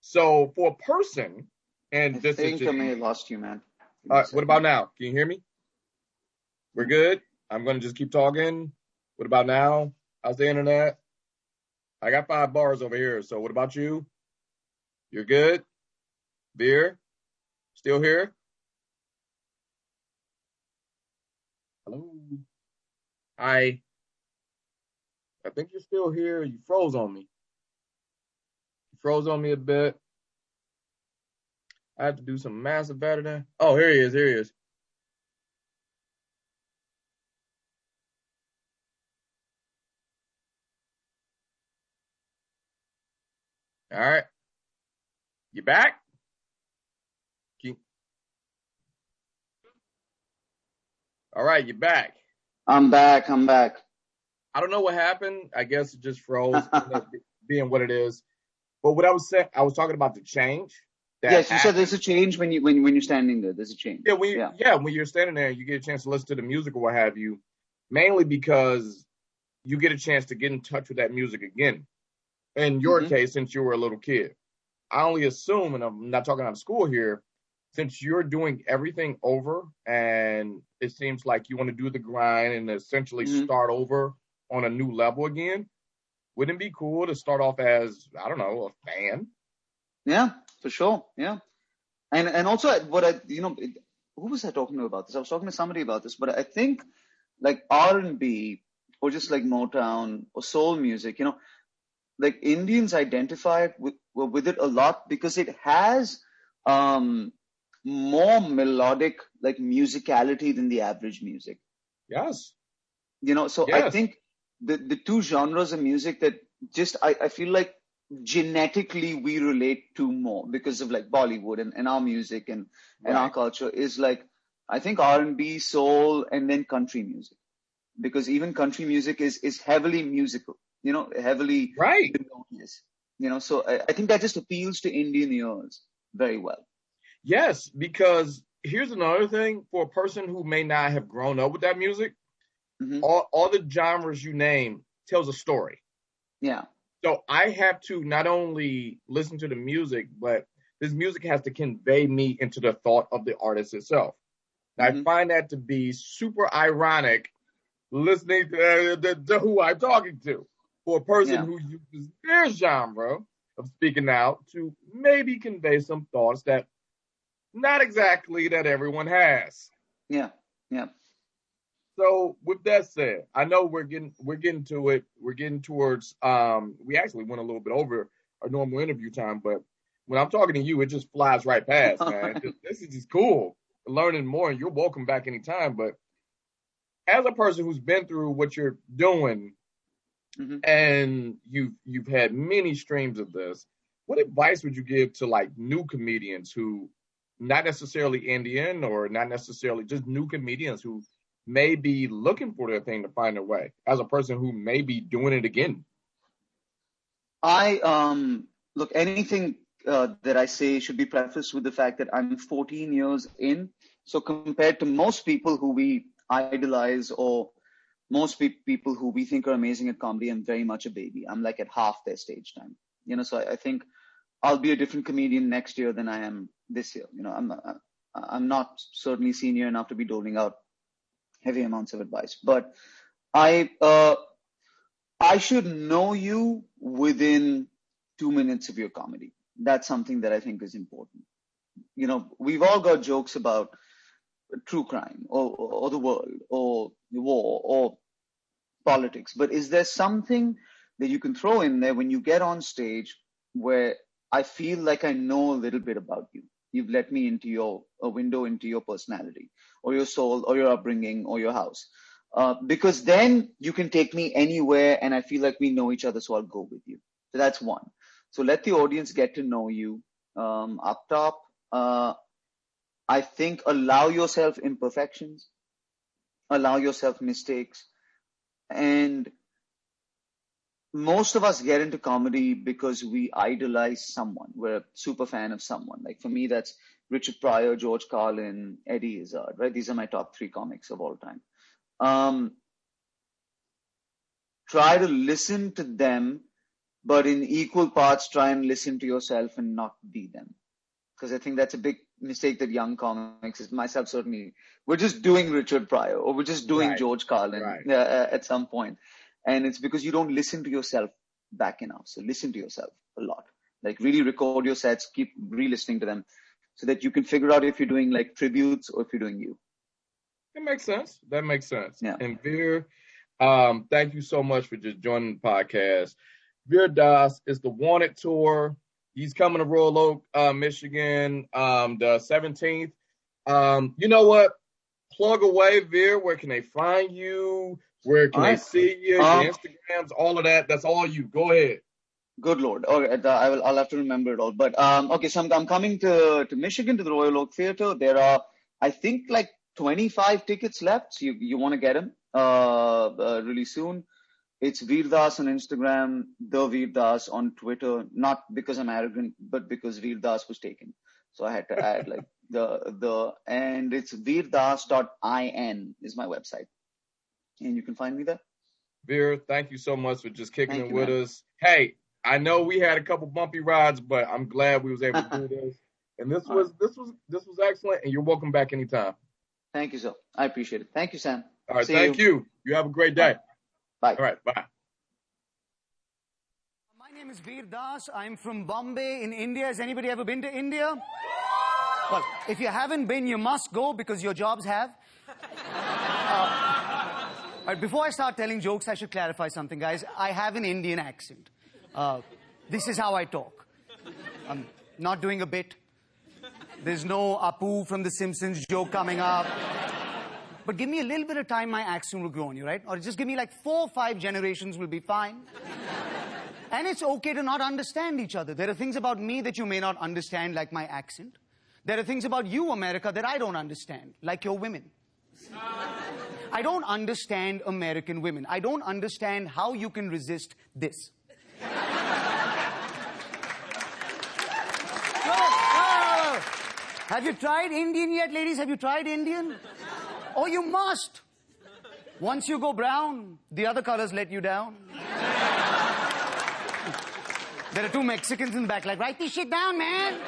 So for a person, and this is just, I may have lost you, man. What about now? Can you hear me? We're good. I'm going to just keep talking. What about now? How's the internet? I got 5 bars over here. So what about you? You're good? Beer? Still here? Hello. I think you're still here. You froze on me. You froze on me a bit. I have to do some massive editing. Oh, here he is. Here he is. All right. You back? All right, you're back. I'm back. I don't know what happened. I guess it just froze, being what it is. But what I was saying, I was talking about the change. Yes, you said there's a change when you're standing there. There's a change. Yeah, when you're standing there, you get a chance to listen to the music or what have you, mainly because you get a chance to get in touch with that music again. In your case, since you were a little kid. I only assume, and I'm not talking out of school here, since you're doing everything over and it seems like you want to do the grind and essentially start over on a new level again, wouldn't it be cool to start off as, I don't know, a fan? Yeah, for sure. Yeah. And also what who was I talking to about this? I was talking to somebody about this, but I think like R&B or just like Motown or soul music, like Indians identify with it a lot because it has, more melodic like musicality than the average music. Yes. I think the 2 genres of music that just I feel like genetically we relate to more because of like Bollywood and our music and our culture is like I think R&B, soul, and then country music. Because even country music is heavily musical, heavily melodious. So I think that just appeals to Indian ears very well. Yes, because here's another thing for a person who may not have grown up with that music. Mm-hmm. All the genres you name tells a story. Yeah. So I have to not only listen to the music, but this music has to convey me into the thought of the artist itself. Mm-hmm. I find that to be super ironic listening to who I'm talking to. For a person who uses their genre of speaking out to maybe convey some thoughts that not exactly that everyone has. Yeah, yeah. So with that said, I know we're getting to it. We're getting towards, we actually went a little bit over our normal interview time, but when I'm talking to you, it just flies right past, man. This is just cool. Learning more, and you're welcome back anytime. But as a person who's been through what you're doing, mm-hmm. and you've had many streams of this, what advice would you give to like new comedians who, not necessarily Indian or not necessarily just new comedians who may be looking for their thing to find their way, as a person who may be doing it again? I look, anything that I say should be prefaced with the fact that I'm 14 years in. So compared to most people who we idolize or most people who we think are amazing at comedy, I'm very much a baby. I'm like at half their stage time, you know. So I think I'll be a different comedian next year than I am this year. You know, I'm not certainly senior enough to be doling out heavy amounts of advice, but I should know you within 2 minutes of your comedy. That's something that I think is important. You know, we've all got jokes about true crime or the world or the war or politics, but is there something that you can throw in there when you get on stage where I feel like I know a little bit about you? You've let me into a window into your personality or your soul or your upbringing or your house. Because then you can take me anywhere and I feel like we know each other, so I'll go with you. So that's one. So let the audience get to know you up top. I think allow yourself imperfections, allow yourself mistakes. And most of us get into comedy because we idolize someone. We're a super fan of someone. Like for me, that's Richard Pryor, George Carlin, Eddie Izzard, right? These are my top three comics of all time. Try to listen to them, but in equal parts, try and listen to yourself and not be them. Because I think that's a big mistake that young comics, is myself certainly, we're just doing Richard Pryor or we're just doing George Carlin at some point. And it's because you don't listen to yourself back enough. So listen to yourself a lot. Like really record your sets, keep re-listening to them so that you can figure out if you're doing like tributes or if you're doing you. It makes sense. That makes sense. Yeah. And Vir, thank you so much for just joining the podcast. Vir Das is the Wanted Tour. He's coming to Royal Oak, Michigan, the 17th. You know what? Plug away, Vir. Where can they find you? Where can they see you? The Instagrams, all of that. That's all you. Go ahead. Good Lord. All right, I'll have to remember it all. But okay, so I'm coming to Michigan to the Royal Oak Theater. There are, I think, like 25 tickets left. So you want to get them really soon. It's Vir Das on Instagram, the Vir Das on Twitter. Not because I'm arrogant, but because Vir Das was taken, so I had to add like the. And it's virdas.in is my website. And you can find me there. Vir, thank you so much for just kicking it with us. Hey, I know we had a couple bumpy rides, but I'm glad we was able to do this. And this was excellent. And you're welcome back anytime. Thank you, sir. I appreciate it. Thank you, Sam. All right, thank you. You have a great day. Bye. All right, bye. My name is Vir Das. I'm from Bombay in India. Has anybody ever been to India? Well, if you haven't been, you must go because your jobs have. Right, before I start telling jokes, I should clarify something, guys. I have an Indian accent. This is how I talk. I'm not doing a bit. There's no Apu from The Simpsons joke coming up. But give me a little bit of time, my accent will grow on you, right? Or just give me like 4 or 5 generations will be fine. And it's okay to not understand each other. There are things about me that you may not understand, like my accent. There are things about you, America, that I don't understand, like your women. I don't understand American women. I don't understand how you can resist this. No, no. Have you tried Indian yet, ladies? Have you tried Indian? Oh, you must. Once you go brown, the other colors let you down. There are 2 Mexicans in the back like, write this shit down, man.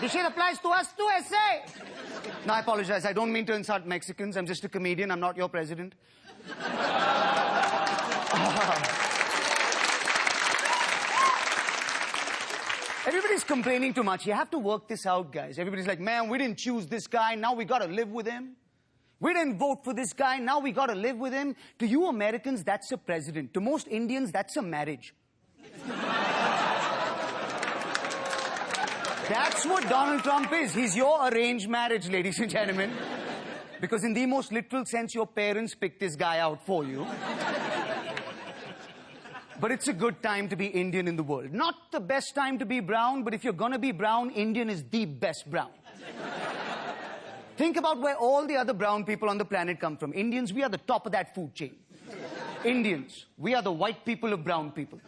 This shit applies to us too, I say. No, I apologize. I don't mean to insult Mexicans. I'm just a comedian. I'm not your president. Everybody's complaining too much. You have to work this out, guys. Everybody's like, man, we didn't choose this guy. Now we got to live with him. We didn't vote for this guy. Now we got to live with him. To you Americans, that's a president. To most Indians, that's a marriage. That's what Donald Trump is. He's your arranged marriage, ladies and gentlemen. Because in the most literal sense, your parents picked this guy out for you. But it's a good time to be Indian in the world. Not the best time to be brown, but if you're going to be brown, Indian is the best brown. Think about where all the other brown people on the planet come from. Indians, we are the top of that food chain. Indians, we are the white people of brown people.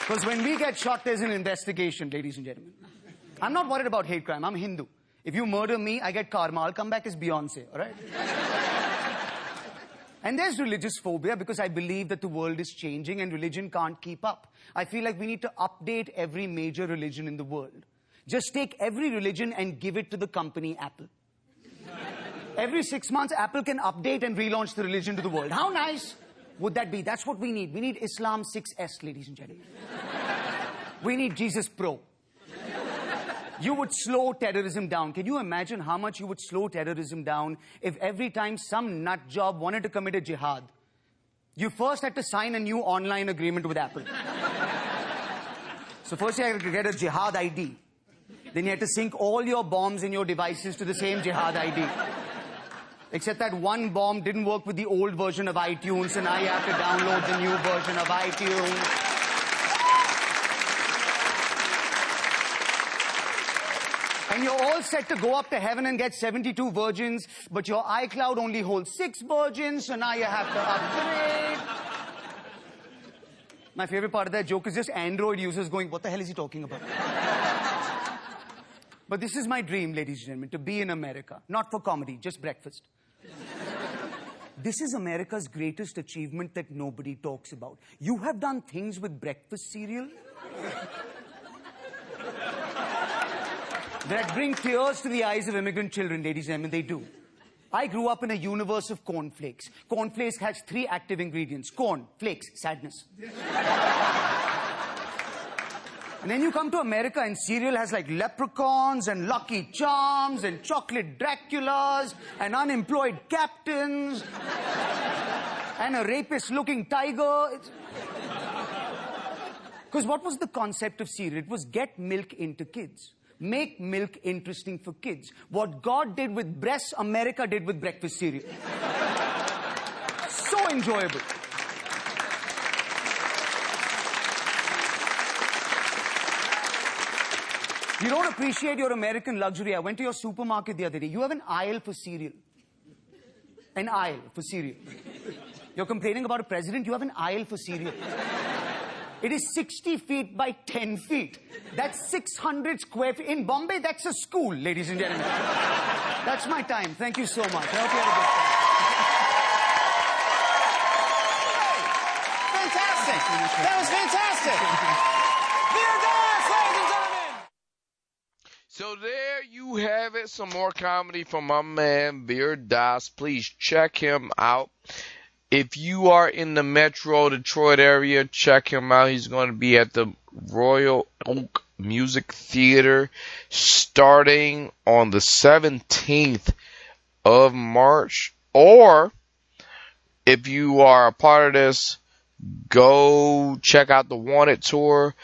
Because when we get shot, there's an investigation, ladies and gentlemen. I'm not worried about hate crime. I'm Hindu. If you murder me, I get karma. I'll come back as Beyonce, all right? And there's religious phobia because I believe that the world is changing and religion can't keep up. I feel like we need to update every major religion in the world. Just take every religion and give it to the company, Apple. Every 6 months, Apple can update and relaunch the religion to the world. How nice would that be? That's what we need. We need Islam 6S, ladies and gentlemen. We need Jesus Pro. You would slow terrorism down. Can you imagine how much you would slow terrorism down if every time some nut job wanted to commit a jihad, you first had to sign a new online agreement with Apple. So first you had to get a jihad ID. Then you had to sync all your bombs in your devices to the same jihad ID. Except that one bomb didn't work with the old version of iTunes, and I have to download the new version of iTunes. And you're all set to go up to heaven and get 72 virgins, but your iCloud only holds 6 virgins, so now you have to upgrade. My favorite part of that joke is just Android users going, what the hell is he talking about? But this is my dream, ladies and gentlemen, to be in America. Not for comedy, just breakfast. This is America's greatest achievement that nobody talks about. You have done things with breakfast cereal that bring tears to the eyes of immigrant children, ladies and gentlemen, they do. I grew up in a universe of cornflakes. Cornflakes has 3 active ingredients. Corn, flakes, sadness. And then you come to America and cereal has like leprechauns and Lucky Charms and chocolate Draculas and unemployed captains and a rapist-looking tiger. Because what was the concept of cereal? It was get milk into kids. Make milk interesting for kids. What God did with breasts, America did with breakfast cereal. So enjoyable. You don't appreciate your American luxury. I went to your supermarket the other day. You have an aisle for cereal. An aisle for cereal. You're complaining about a president, you have an aisle for cereal. It is 60 feet by 10 feet. That's 600 square feet. In Bombay, that's a school, ladies and gentlemen. That's my time. Thank you so much. I hope you had a good time. Fantastic. That was fantastic. Vir Das, ladies and gentlemen. So there you have it. Some more comedy from my man, Vir Das. Please check him out. If you are in the Metro Detroit area, check him out. He's going to be at the Royal Oak Music Theater starting on the 17th of March. Or if you are a part of this, go check out the Wanted Tour.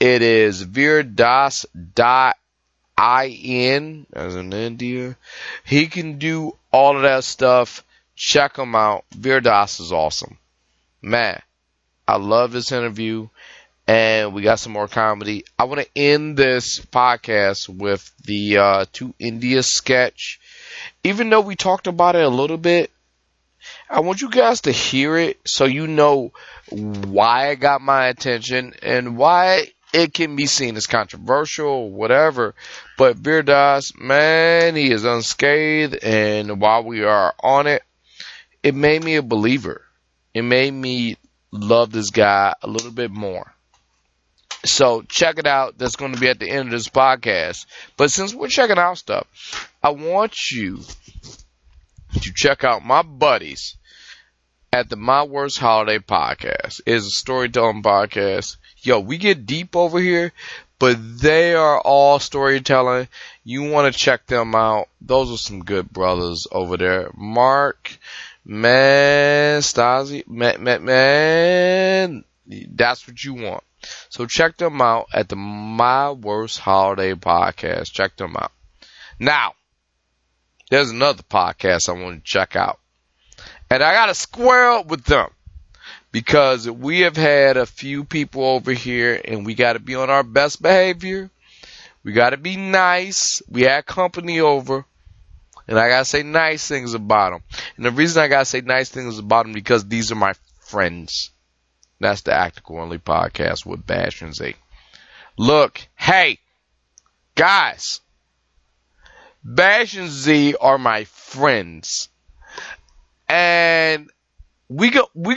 It is virdas.in, as in India. He can do all of that stuff. Check him out. Vir Das is awesome. Man, I love this interview. And we got some more comedy. I want to end this podcast with the To India sketch. Even though we talked about it a little bit, I want you guys to hear it so you know why it got my attention and why it can be seen as controversial or whatever. But Vir Das, man, he is unscathed. And while we are on it, it made me a believer. It made me love this guy a little bit more. So check it out. That's going to be at the end of this podcast. But since we're checking out stuff, I want you to check out my buddies at the My Worst Holiday Podcast. It's a storytelling podcast. Yo, we get deep over here, but they are all storytelling. You want to check them out. Those are some good brothers over there. Mark, man, Stasi, man, that's what you want. So check them out at the My Worst Holiday Podcast. Check them out. Now, there's another podcast I want to check out. And I got to square up with them, because we have had a few people over here, and we got to be on our best behavior. We got to be nice. We had company over, and I got to say nice things about them. And the reason I got to say nice things about them, because these are my friends. That's the Act Accordingly Podcast with Bash and Z. Look, hey, guys, Bash and Z are my friends. And we go, when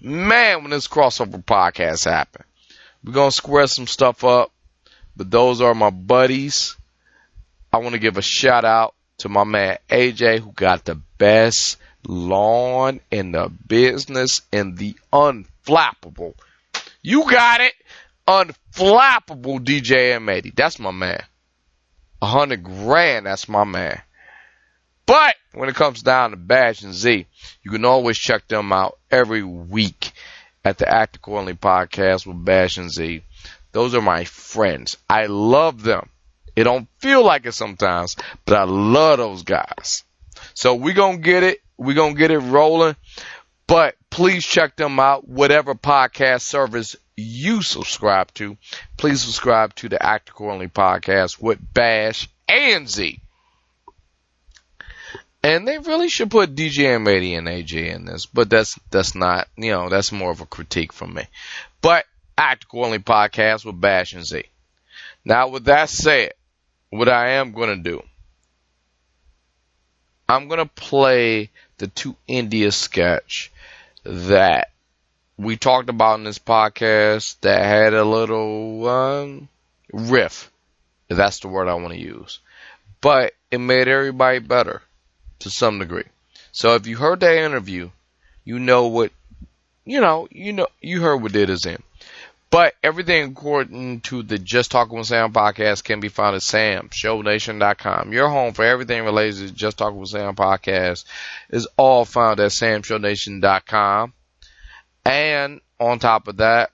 this crossover podcast happen, we're going to square some stuff up. But those are my buddies. I want to give a shout out to my man AJ, who got the best lawn in the business and the unflappable. You got it. Unflappable DJ M80. That's my man. 100 grand. That's my man. But when it comes down to Bash and Z, you can always check them out every week at the Act Accordingly Podcast with Bash and Z. Those are my friends. I love them. It don't feel like it sometimes, but I love those guys. So we're going to get it. We're going to get it rolling. But please check them out. Whatever podcast service you subscribe to, please subscribe to the Act Accordingly Podcast with Bash and Z. And they really should put DJ M80 and AJ in this. But that's not, you know, that's more of a critique from me. But Act Accordingly Podcast with Bash and Z. Now, with that said, what I am going to do, I'm going to play the 2 India sketch that we talked about in this podcast that had a little riff. That's the word I want to use. But it made everybody better. To some degree. So if you heard that interview, you heard what it is in. But everything according to the Just Talk With Sam podcast can be found at SamShowNation.com. Your home for everything related to the Just Talk With Sam podcast is all found at SamShowNation.com. And on top of that,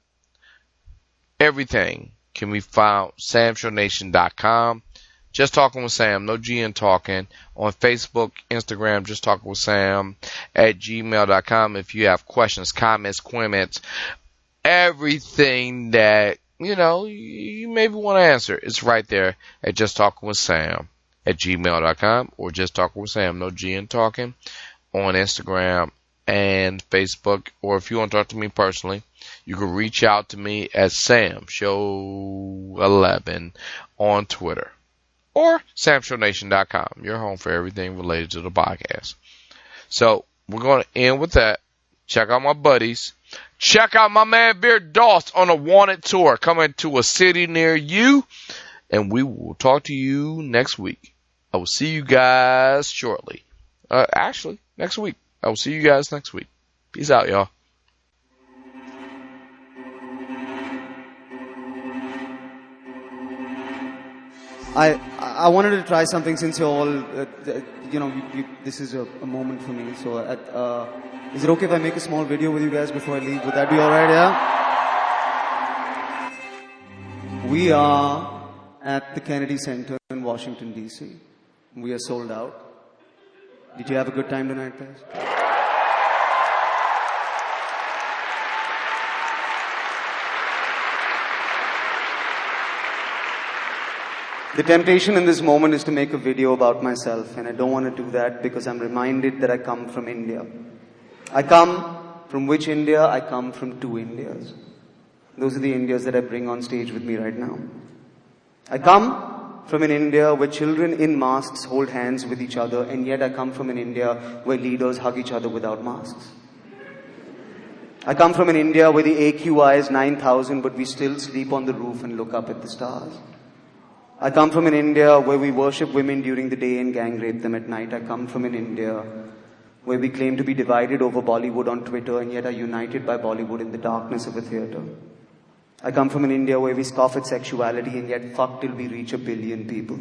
everything can be found at SamShowNation.com. Just Talking With Sam, no G in talking, on Facebook, Instagram, Just Talking With Sam, at gmail.com. If you have questions, comments, queries, everything that, you maybe want to answer, it's right there at Just Talking With Sam, at gmail.com, or Just Talking With Sam, no G in talking, on Instagram and Facebook. Or if you want to talk to me personally, you can reach out to me at SamShow11 on Twitter. Or SamShowNation.com, your home for everything related to the podcast. So we're going to end with that. Check out my buddies. Check out my man Vir Das on a wanted tour coming to a city near you. And we will talk to you next week. I will see you guys shortly. Next week. I will see you guys next week. Peace out, y'all. I wanted to try something since you're all, this is a moment for me. So, is it okay if I make a small video with you guys before I leave? Would that be all right? Yeah. We are at the Kennedy Center in Washington, D.C. We are sold out. Did you have a good time tonight, guys? The temptation in this moment is to make a video about myself, and I don't want to do that because I'm reminded that I come from India. I come from which India? I come from 2 Indias. Those are the Indias that I bring on stage with me right now. I come from an India where children in masks hold hands with each other, and yet I come from an India where leaders hug each other without masks. I come from an India where the AQI is 9,000, but we still sleep on the roof and look up at the stars. I come from an India where we worship women during the day and gang rape them at night. I come from an India where we claim to be divided over Bollywood on Twitter and yet are united by Bollywood in the darkness of a theatre. I come from an India where we scoff at sexuality and yet fuck till we reach 1 billion people.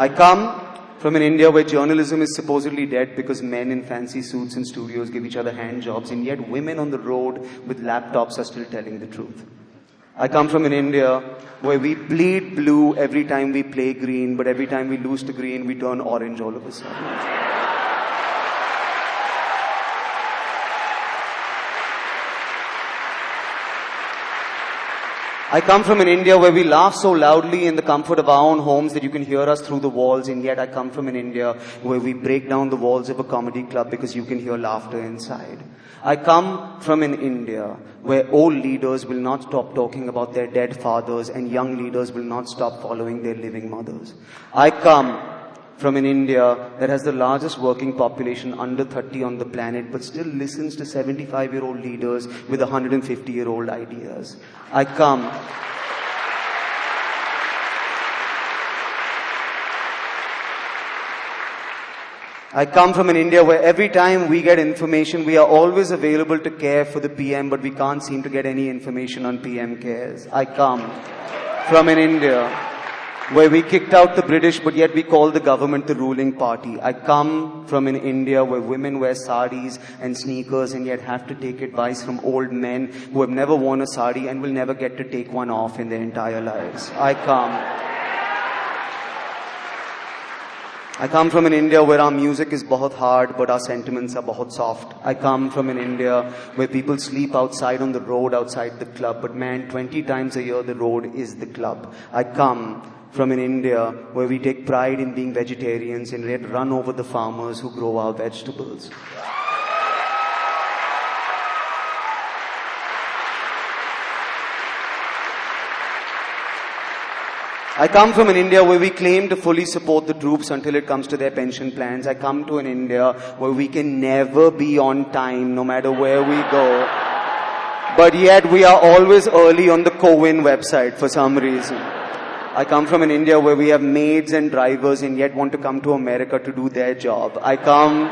I come from an India where journalism is supposedly dead because men in fancy suits and studios give each other hand jobs and yet women on the road with laptops are still telling the truth. I come from an India where we bleed blue every time we play green, but every time we lose to green, we turn orange all of a sudden. I come from an India where we laugh so loudly in the comfort of our own homes that you can hear us through the walls, and yet I come from an India where we break down the walls of a comedy club because you can hear laughter inside. I come from an India where old leaders will not stop talking about their dead fathers and young leaders will not stop following their living mothers. I come from an India that has the largest working population under 30 on the planet but still listens to 75-year-old leaders with 150-year-old ideas. I come... from an India where every time we get information, we are always available to care for the PM, but we can't seem to get any information on PM cares. I come from an India where we kicked out the British, but yet we call the government the ruling party. I come from an India where women wear sarees and sneakers and yet have to take advice from old men who have never worn a saree and will never get to take one off in their entire lives. I come from an India where our music is bahut hard, but our sentiments are bahut soft. I come from an India where people sleep outside on the road outside the club, but man, 20 times a year the road is the club. I come from an India where we take pride in being vegetarians and yet run over the farmers who grow our vegetables. I come from an India where we claim to fully support the troops until it comes to their pension plans. I come to an India where we can never be on time, no matter where we go. But yet we are always early on the Cowin website for some reason. I come from an India where we have maids and drivers and yet want to come to America to do their job. I come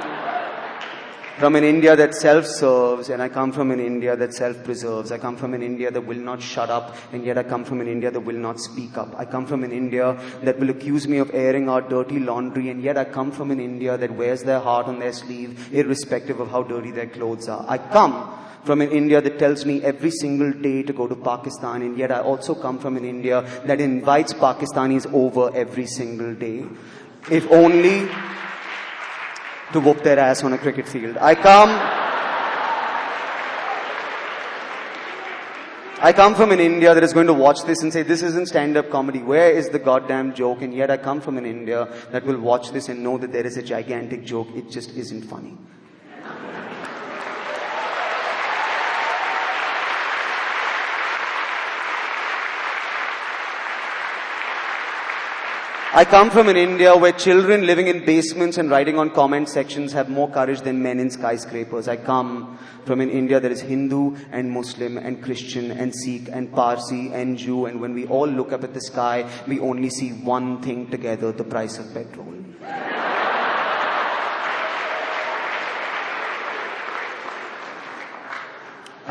from an India that self-serves, and I come from an India that self-preserves. I come from an India that will not shut up, and yet I come from an India that will not speak up. I come from an India that will accuse me of airing our dirty laundry, and yet I come from an India that wears their heart on their sleeve, irrespective of how dirty their clothes are. I come from an India that tells me every single day to go to Pakistan, and yet I also come from an India that invites Pakistanis over every single day. If only... to whoop their ass on a cricket field. I come from an India that is going to watch this and say, this isn't stand-up comedy. Where is the goddamn joke? And yet I come from an India that will watch this and know that there is a gigantic joke. It just isn't funny. I come from an India where children living in basements and writing on comment sections have more courage than men in skyscrapers. I come from an India that is Hindu and Muslim and Christian and Sikh and Parsi and Jew. And when we all look up at the sky, we only see one thing together, the price of petrol.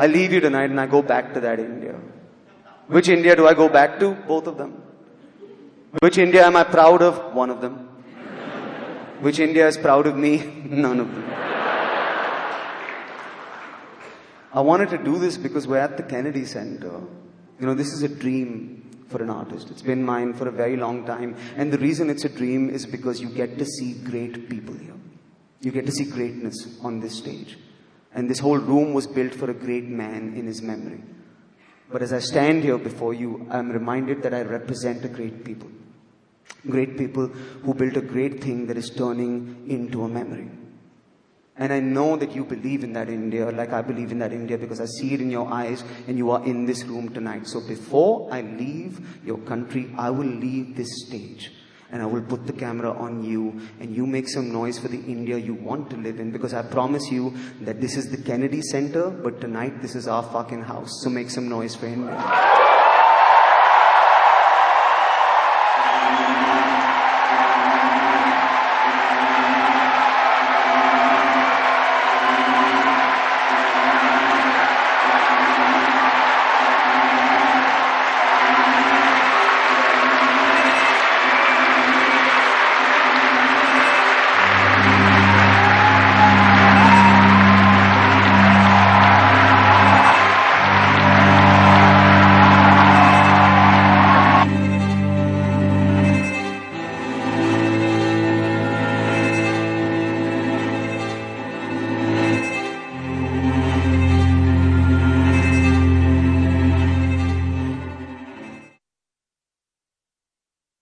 I leave you tonight and I go back to that India. Which India do I go back to? Both of them. Which India am I proud of? One of them. Which India is proud of me? None of them. I wanted to do this because we're at the Kennedy Center. You know, this is a dream for an artist. It's been mine for a very long time. And the reason it's a dream is because you get to see great people here. You get to see greatness on this stage. And this whole room was built for a great man in his memory. But as I stand here before you, I'm reminded that I represent a great people. Great people who built a great thing that is turning into a memory. And I know that you believe in that India, like I believe in that India, because I see it in your eyes and you are in this room tonight. So before I leave your country, I will leave this stage. And I will put the camera on you and you make some noise for the India you want to live in, because I promise you that this is the Kennedy Center, but tonight this is our fucking house. So make some noise for India.